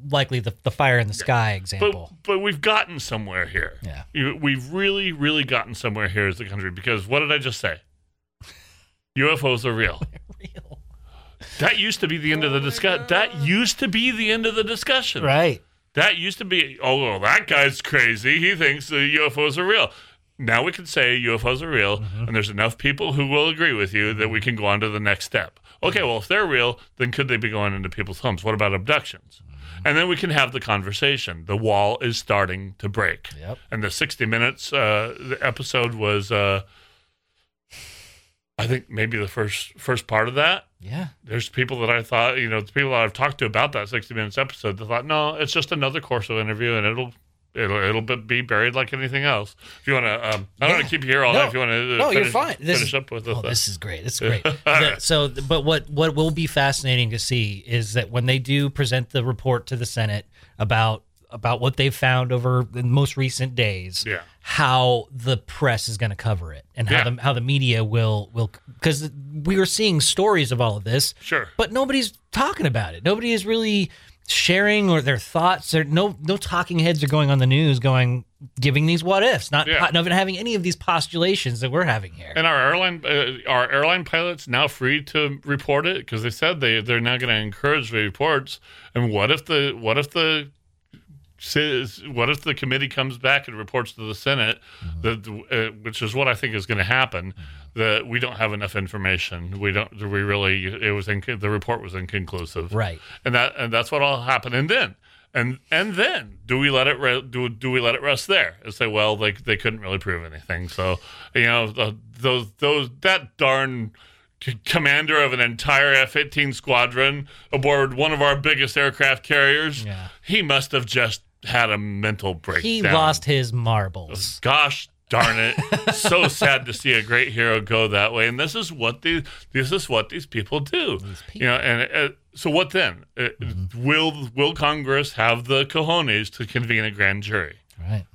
likely the fire in the sky example. But we've gotten somewhere here. Yeah, we've really, really gotten somewhere here as a country, because what did I just say? UFOs are real. They're real. That used to be the end of the discussion. That used to be the end of the discussion. Right. That used to be, oh, well, that guy's crazy. He thinks the UFOs are real. Now we can say UFOs are real, mm-hmm. and there's enough people who will agree with you that we can go on to the next step. Okay, well, if they're real, then could they be going into people's homes? What about abductions? Mm-hmm. And then we can have the conversation. The wall is starting to break. Yep. And the 60 Minutes the episode was, I think, maybe the first part of that. Yeah. There's people that I thought, you know, the people that I've talked to about that 60 Minutes episode, they thought, no, it's just another Corso interview, and it'll be buried like anything else. If you want to, I don't want to keep you here all night. If you want to, you're fine. Finish up with this. This is great. It's great. So, but what will be fascinating to see is that when they do present the report to the Senate about what they've found over the most recent days, how the press is going to cover it, and how the media will, because we are seeing stories of all of this, sure, but nobody's talking about it. Nobody is really sharing or their thoughts. There no talking heads are going on the news giving these what ifs, not having any of these postulations that we're having here. And our airline pilots now free to report it, because they said they're now going to encourage the reports. And what if the committee comes back and reports to the Senate, mm-hmm. that which is what I think is going to happen, that we don't have enough information. The report was inconclusive. Right. And that's what'll happen. And then do we let it rest there and say, well, they couldn't really prove anything. So, you know, that darn commander of an entire F-18 squadron aboard one of our biggest aircraft carriers, he must have just had a mental breakdown. He lost his marbles. Gosh darn it. So sad to see a great hero go that way. And this is what these people do. These people. You know, and so what then? Mm-hmm. Will Congress have the cojones to convene a grand jury? Right.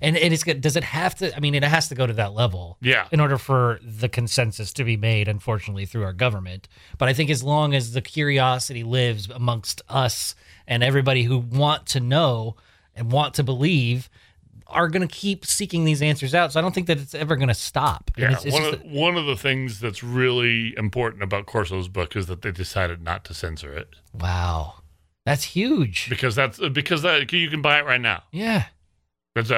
And does it have to? I mean, it has to go to that level, in order for the consensus to be made, unfortunately, through our government. But I think as long as the curiosity lives amongst us and everybody who want to know and want to believe are going to keep seeking these answers out. So I don't think that it's ever going to stop. Yeah, one of the things that's really important about Corso's book is that they decided not to censor it. Wow, that's huge. Because you can buy it right now. Yeah. It's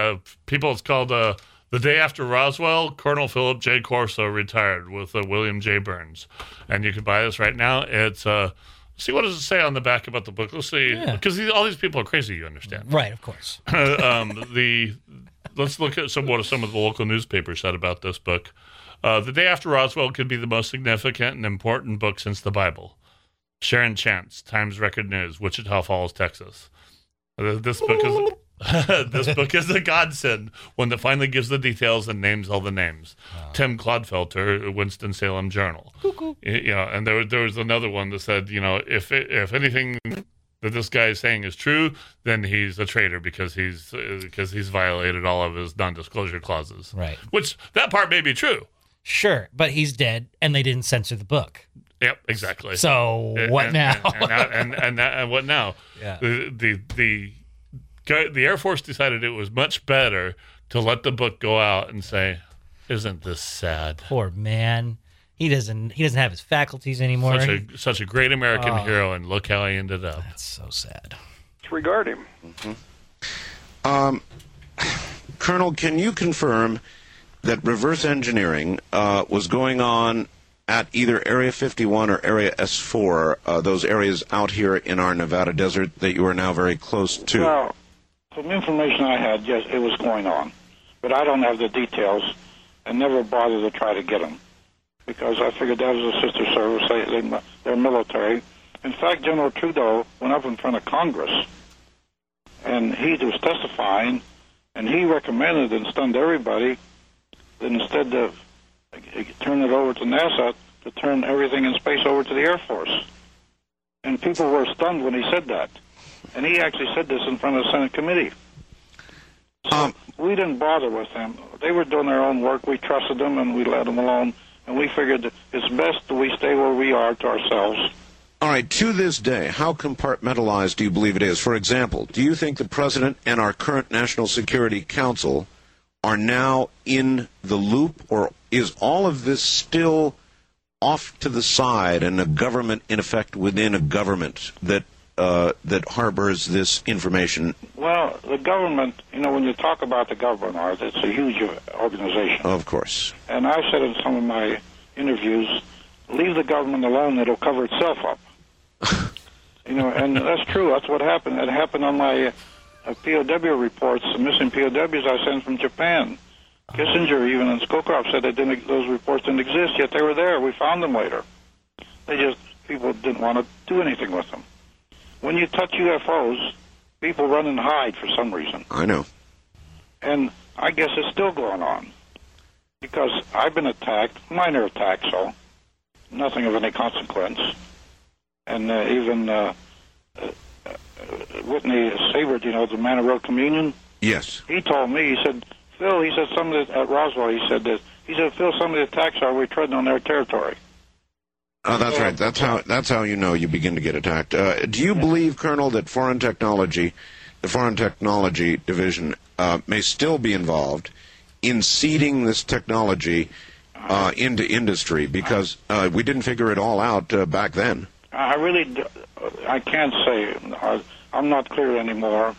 called The Day After Roswell, Colonel Philip J. Corso Retired, with William J. Burns. And you can buy this right now. It's see, what does it say on the back about the book? Let's see. Because all these people are crazy, you understand. Right, of course. Let's look at what some of the local newspapers said about this book. The Day After Roswell could be the most significant and important book since the Bible. Sharon Chance, Times Record News, Wichita Falls, Texas. This book is... This book is a godsend, one that finally gives the details and names all the names. Wow. Tim Clodfelter, Winston-Salem Journal. Cool. And there was another one that said, you know, if anything that this guy is saying is true, then he's a traitor because he's violated all of his non-disclosure clauses. Right. Which that part may be true. Sure, but he's dead, and they didn't censor the book. Yep, exactly. So what now? And what now? Yeah. The Air Force decided it was much better to let the book go out and say, isn't this sad? Poor man. He doesn't have his faculties anymore. Such a great American hero, and look how he ended up. That's so sad. Let's regard him. Mm-hmm. Colonel, can you confirm that reverse engineering was going on at either Area 51 or Area S4, those areas out here in our Nevada desert that you are now very close to? Well, from information I had, yes, it was going on. But I don't have the details and never bothered to try to get them, because I figured that was a sister service. They're military. In fact, General Trudeau went up in front of Congress, and he was testifying, and he recommended and stunned everybody that instead of turn it over to NASA, to turn everything in space over to the Air Force. And people were stunned when he said that. And he actually said this in front of the Senate committee. So we didn't bother with them. They were doing their own work. We trusted them, and we let them alone. And we figured it's best that we stay where we are to ourselves. All right, to this day, how compartmentalized do you believe it is? For example, do you think the President and our current National Security Council are now in the loop, or is all of this still off to the side and a government, in effect, within a government that harbors this information? Well, the government, when you talk about the government, Art, it's a huge organization. Of course. And I've said in some of my interviews, leave the government alone, it'll cover itself up. And that's true. That's what happened. It happened on my POW reports, the missing POWs I sent from Japan. Kissinger, even in Scowcroft, said those reports didn't exist, yet they were there. We found them later. People didn't want to do anything with them. When you touch UFOs, people run and hide for some reason. I know. And I guess it's still going on, because I've been attacked, minor attack, so nothing of any consequence. And Whitney Sabert, the man who wrote Communion? Yes. He told me, he said, Phil, he said, some of the, at Roswell, he said this. He said, Phil, some of the attacks are we're treading on their territory. Oh, that's right. That's how you begin to get attacked. Do you believe, Colonel, that the Foreign Technology Division, may still be involved in seeding this technology into industry? Because we didn't figure it all out back then. I can't say. I'm not clear anymore,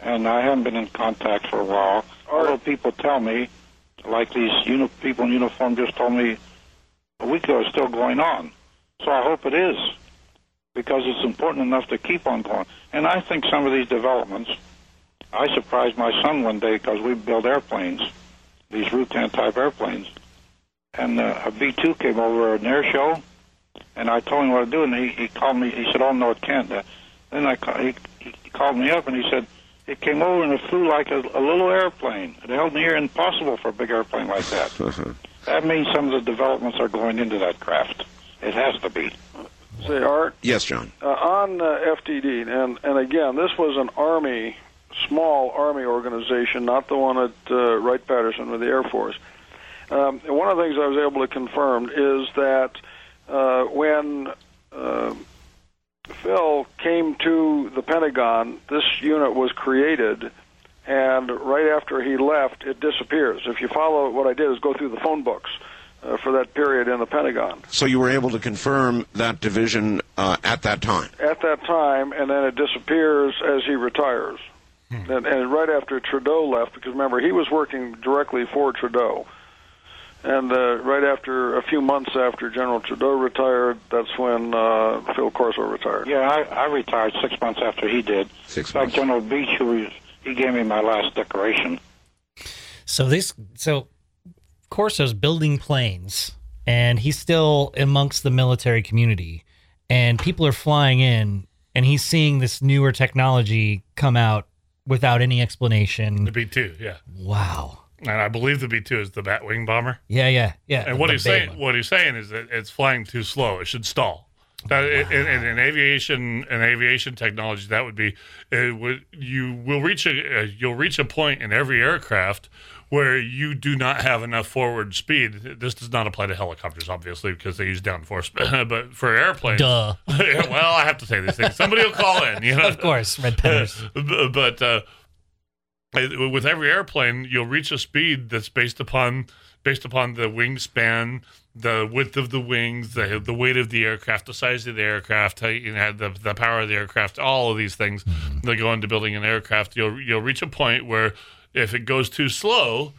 and I haven't been in contact for a while. Although people tell me, like these people in uniform just told me a week ago, it's still going on. So I hope it is, because it's important enough to keep on going. And I think some of these developments, I surprised my son one day because we build airplanes, these Rutan-type airplanes. And a B-2 came over at an air show, and I told him what to do, and he called me. He said, oh, no, it can't. Then he called me up, and he said, it came over and it flew like a little airplane. It held in the air, impossible for a big airplane like that. That means some of the developments are going into that craft. It has to be. Say, Art? Yes, John. On FTD, and again, this was an Army, small Army organization, not the one at Wright-Patterson with the Air Force. One of the things I was able to confirm is that when Phil came to the Pentagon, this unit was created, and right after he left, it disappears. If you follow, what I did is go through the phone books for that period in the Pentagon. So you were able to confirm that division at that time? At that time, and then it disappears as he retires. And right after Trudeau left, because remember, he was working directly for Trudeau. And right after, a few months after General Trudeau retired, that's when Phil Corso retired. Yeah, I retired 6 months after he did. In fact, General Beach, he gave me my last decoration. So Corso's building planes, and he's still amongst the military community, and people are flying in, and he's seeing this newer technology come out without any explanation. The B-2, yeah. Wow. And I believe the B-2 is the Batwing bomber. Yeah. And what he's saying is that it's flying too slow. It should stall. That, in aviation technology, that would be you'll reach a point in every aircraft where you do not have enough forward speed. This does not apply to helicopters, obviously, because they use downforce. But for airplanes, duh. Well, I have to say these things. Somebody will call in. Of course, red pillars. But with every airplane, you'll reach a speed that's based upon based upon the wingspan, the width of the wings, the weight of the aircraft, the size of the aircraft, how, you know, the power of the aircraft, all of these things that go into building an aircraft. You'll reach a point where if it goes too slow,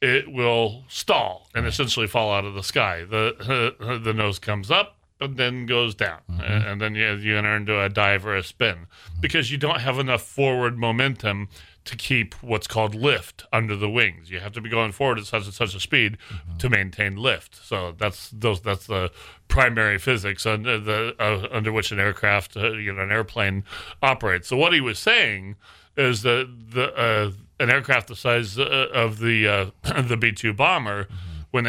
it will stall and essentially fall out of the sky. The nose comes up and then goes down, and then you enter into a dive or a spin because you don't have enough forward momentum to keep what's called lift under the wings. You have to be going forward at such and such a speed to maintain lift. So that's the primary physics under which an aircraft, an airplane operates. So what he was saying is that an aircraft the size of the B-2 bomber, when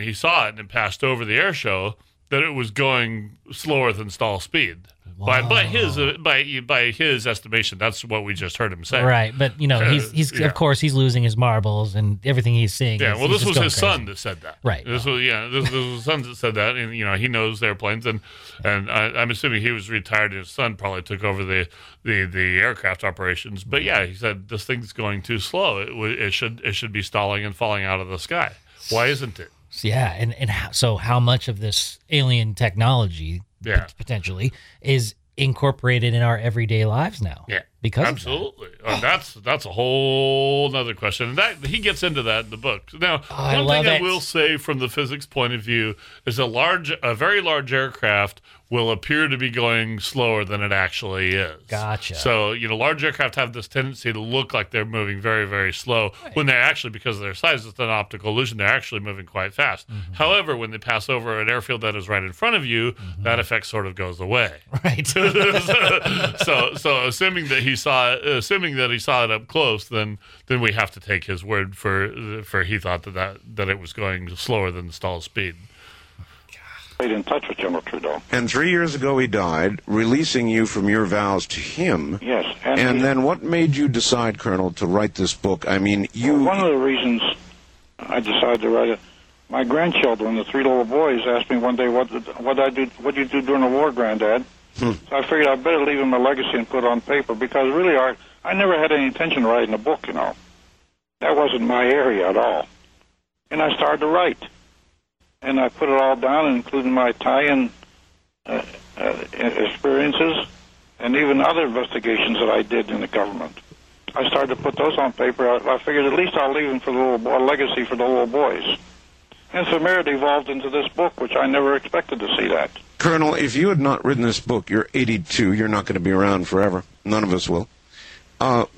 he saw it and it passed over the air show, that it was going slower than stall speed. Wow. By his estimation, that's what we just heard him say. Right, but he's of course he's losing his marbles and everything he's seeing. Yeah, well, this was his son that said that. Right. This was his son that said that, and he knows airplanes, and I'm assuming he was retired. His son probably took over the aircraft operations. But yeah, he said this thing's going too slow. It should be stalling and falling out of the sky. Why isn't it? Yeah, so how much of this alien technology potentially is incorporated in our everyday lives now? Yeah, because absolutely. That's a whole other question, and that he gets into that in the book. Now, one thing I will say from the physics point of view is a very large aircraft will appear to be going slower than it actually is. Gotcha. So, large aircraft have this tendency to look like they're moving very, very slow when they're actually, because of their size, it's an optical illusion, they're actually moving quite fast. Mm-hmm. However, when they pass over an airfield that is right in front of you, that effect sort of goes away. Right. so assuming that he saw it up close, then we have to take his word for he thought that it was going slower than stall speed. Stayed in touch with General Trudeau. And 3 years ago he died, releasing you from your vows to him. Yes. And then what made you decide, Colonel, to write this book? I mean, one of the reasons I decided to write it, my grandchildren, the three little boys, asked me one day, what do you do during the war, Granddad? So I figured I'd better leave him a legacy and put it on paper, because really, I never had any intention of writing a book, That wasn't my area at all. And I started to write. And I put it all down, including my Italian experiences and even other investigations that I did in the government. I started to put those on paper. I figured at least I'll leave them for a legacy for the little boys. And from there it evolved into this book, which I never expected to see that. Colonel, if you had not written this book, you're 82, you're not going to be around forever. None of us will.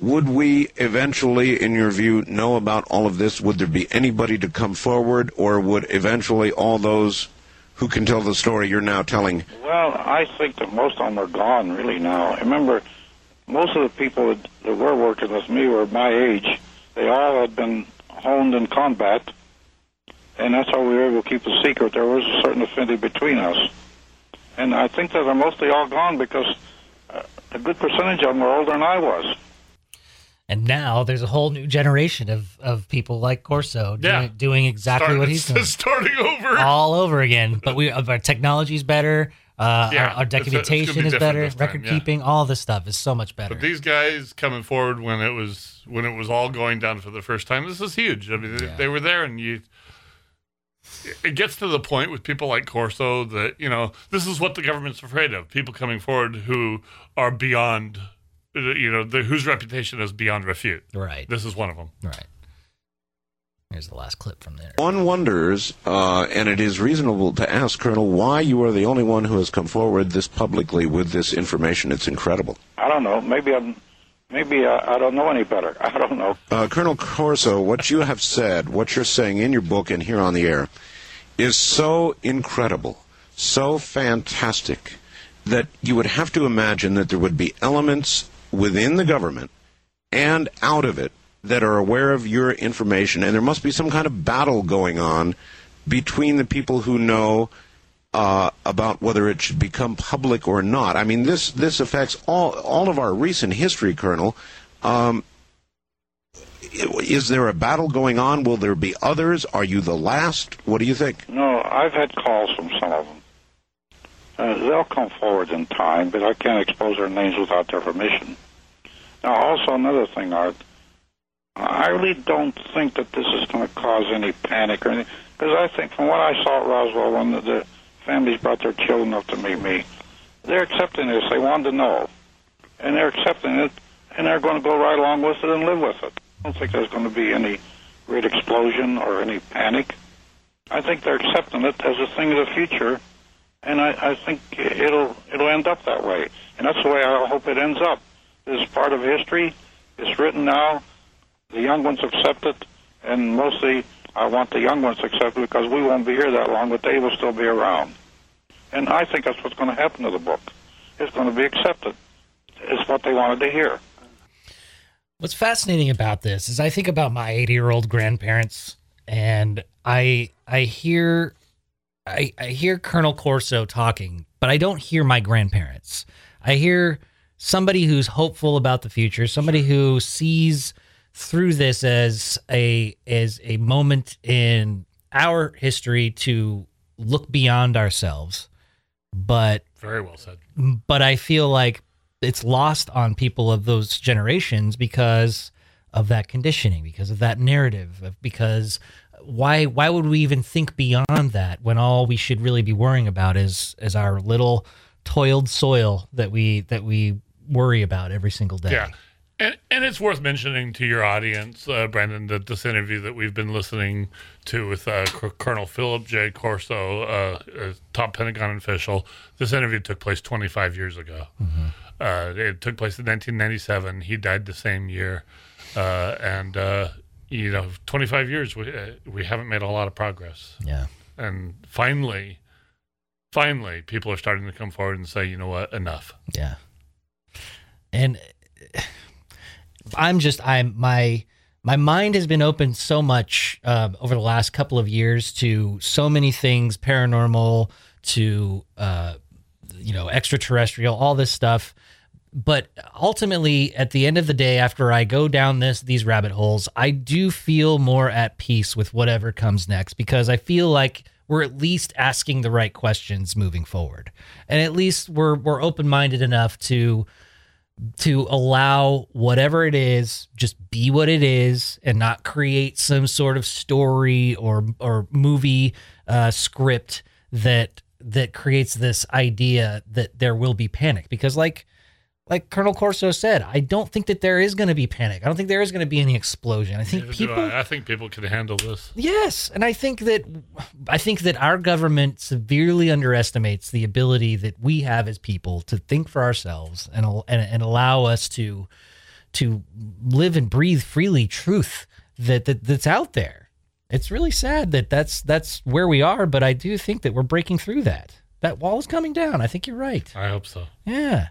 Would we eventually, in your view, know about all of this? Would there be anybody to come forward, or would eventually all those who can tell the story you're now telling? Well, I think that most of them are gone, really, now. Remember, most of the people that were working with me were my age. They all had been honed in combat, and that's how we were able to keep the secret. There was a certain affinity between us. And I think that they're mostly all gone because a good percentage of them were older than I was. And now there's a whole new generation of people like Corso doing exactly what he's doing. Starting over. All over again. But our technology's better. Our documentation is better. Record keeping, all this stuff is so much better. But these guys coming forward when it was all going down for the first time, this is huge. I mean, they were there, and it gets to the point with people like Corso that, this is what the government's afraid of. People coming forward who are beyond... whose reputation is beyond refute. Right. This is one of them. Right. Here's the last clip from there. One wonders, and it is reasonable to ask, Colonel, why you are the only one who has come forward this publicly with this information. It's incredible. I don't know. Maybe I don't know any better. I don't know. Colonel Corso, what you have said, what you're saying in your book and here on the air, is so incredible, so fantastic, that you would have to imagine that there would be elements within the government and out of it that are aware of your information, and there must be some kind of battle going on between the people who know about whether it should become public or not. I mean, this affects all of our recent history, Colonel. Is there a battle going on? Will there be others? Are you the last? What do you think? No, I've had calls from some of them. They'll come forward in time, but I can't expose their names without their permission. Now, also another thing, Art, I really don't think that this is going to cause any panic or anything, because I think from what I saw at Roswell when the families brought their children up to meet me, they're accepting this. They wanted to know, and they're accepting it, and they're going to go right along with it and live with it. I don't think there's going to be any great explosion or any panic. I think they're accepting it as a thing of the future, and I think it'll end up that way. And that's the way I hope it ends up. This is part of history. It's written now. The young ones accept it, and mostly I want the young ones to accept it because we won't be here that long, but they will still be around. And I think that's what's going to happen to the book. It's going to be accepted. It's what they wanted to hear. What's fascinating about this is I think about my 80-year-old grandparents, and I hear Colonel Corso talking, but I don't hear my grandparents. I hear somebody who's hopeful about the future, somebody who sees through this as a moment in our history to look beyond ourselves. But very well said. But I feel like it's lost on people of those generations because of that conditioning, because of that narrative, because why would we even think beyond that when all we should really be worrying about is our little toiled soil that we worry about every single day. Yeah. And it's worth mentioning to your audience, Brandon, that this interview that we've been listening to with Colonel Philip J. Corso, top Pentagon official, this interview took place 25 years ago. Mm-hmm. It took place in 1997. He died the same year. And 25 years, we haven't made a lot of progress. Yeah. And finally, people are starting to come forward and say, you know what, enough. Yeah. And my mind has been open so much over the last couple of years to so many things, paranormal, to extraterrestrial, all this stuff. But ultimately, at the end of the day, after I go down these rabbit holes, I do feel more at peace with whatever comes next, because I feel like we're at least asking the right questions moving forward, and at least we're open-minded enough to allow whatever it is, just be what it is, and not create some sort of story or movie script that creates this idea that there will be panic. Because like Colonel Corso said, I don't think that there is going to be panic. I don't think there is going to be any explosion. I think people can handle this. Yes, and I think that our government severely underestimates the ability that we have as people to think for ourselves and allow us to live and breathe freely truth that's out there. It's really sad that's where we are, but I do think that we're breaking through that. That wall is coming down. I think you're right. I hope so. Yeah.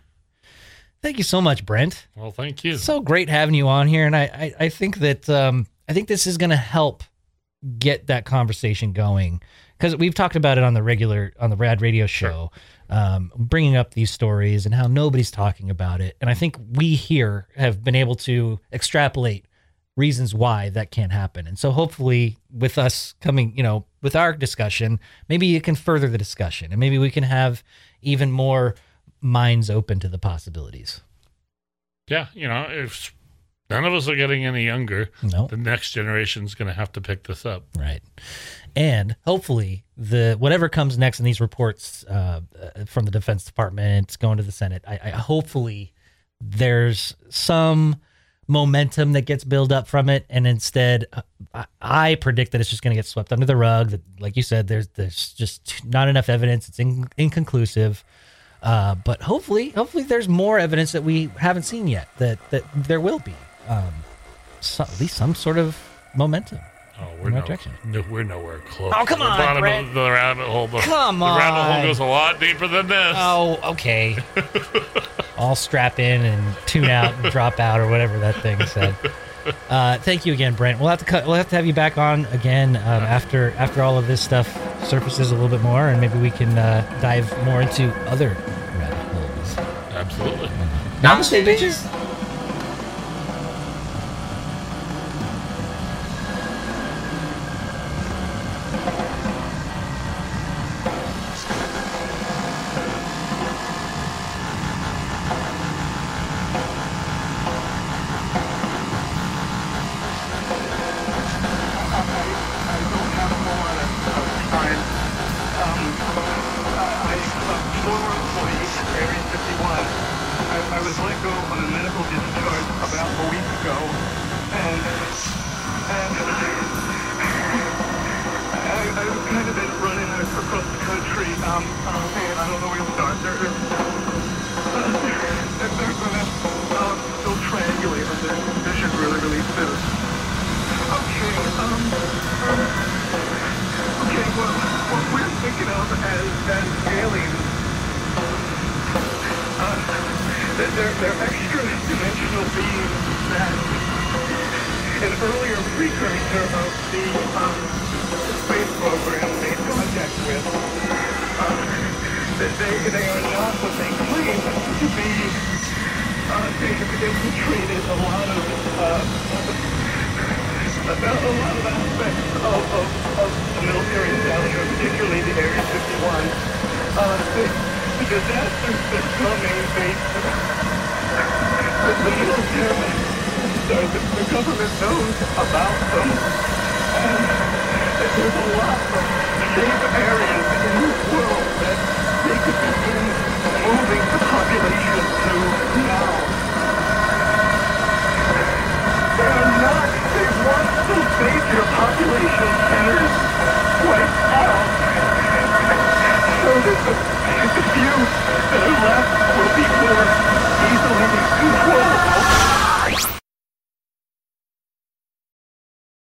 Thank you so much, Brent. Well, thank you. It's so great having you on here, and I think that this is going to help get that conversation going, because we've talked about it on the Rad Radio show, sure. Bringing up these stories and how nobody's talking about it, and I think we here have been able to extrapolate reasons why that can't happen, and so hopefully with us coming, with our discussion, maybe it can further the discussion, and maybe we can have even more minds open to the possibilities. Yeah, if none of us are getting any younger, nope. The next generation's going to have to pick this up. Right. And hopefully whatever comes next in these reports from the Defense Department going to the Senate, I hopefully there's some momentum that gets built up from it, and instead I predict that it's just going to get swept under the rug, that, like you said, there's just not enough evidence. It's inconclusive. But hopefully there's more evidence that we haven't seen yet, that there will be at least some sort of momentum. Oh, we're nowhere close. Oh, come on, Brent. The bottom of the rabbit hole. Come on. The rabbit hole goes a lot deeper than this. Oh, okay. I'll strap in and tune out and drop out or whatever that thing said. Thank you again, Brent. We'll have to have you back on again after all of this stuff surfaces a little bit more, and maybe we can dive more into other rabbit holes. Absolutely. Namaste, bitches. I was let go on a medical discharge about a week ago, and I've kind of been running across the country, and I don't know where to start. They're still triangulating on this mission really soon. Okay, okay, well, what we're thinking of as aliens, they're extra-dimensional beings that an earlier precursor of the space program made contact with. They are not what they claim to be. They have infiltrated a lot of aspects of the military establishment, particularly the Area 51. The disasters that come in the military, the government knows about them, and there's a lot of safe areas in this world that they could begin moving the population to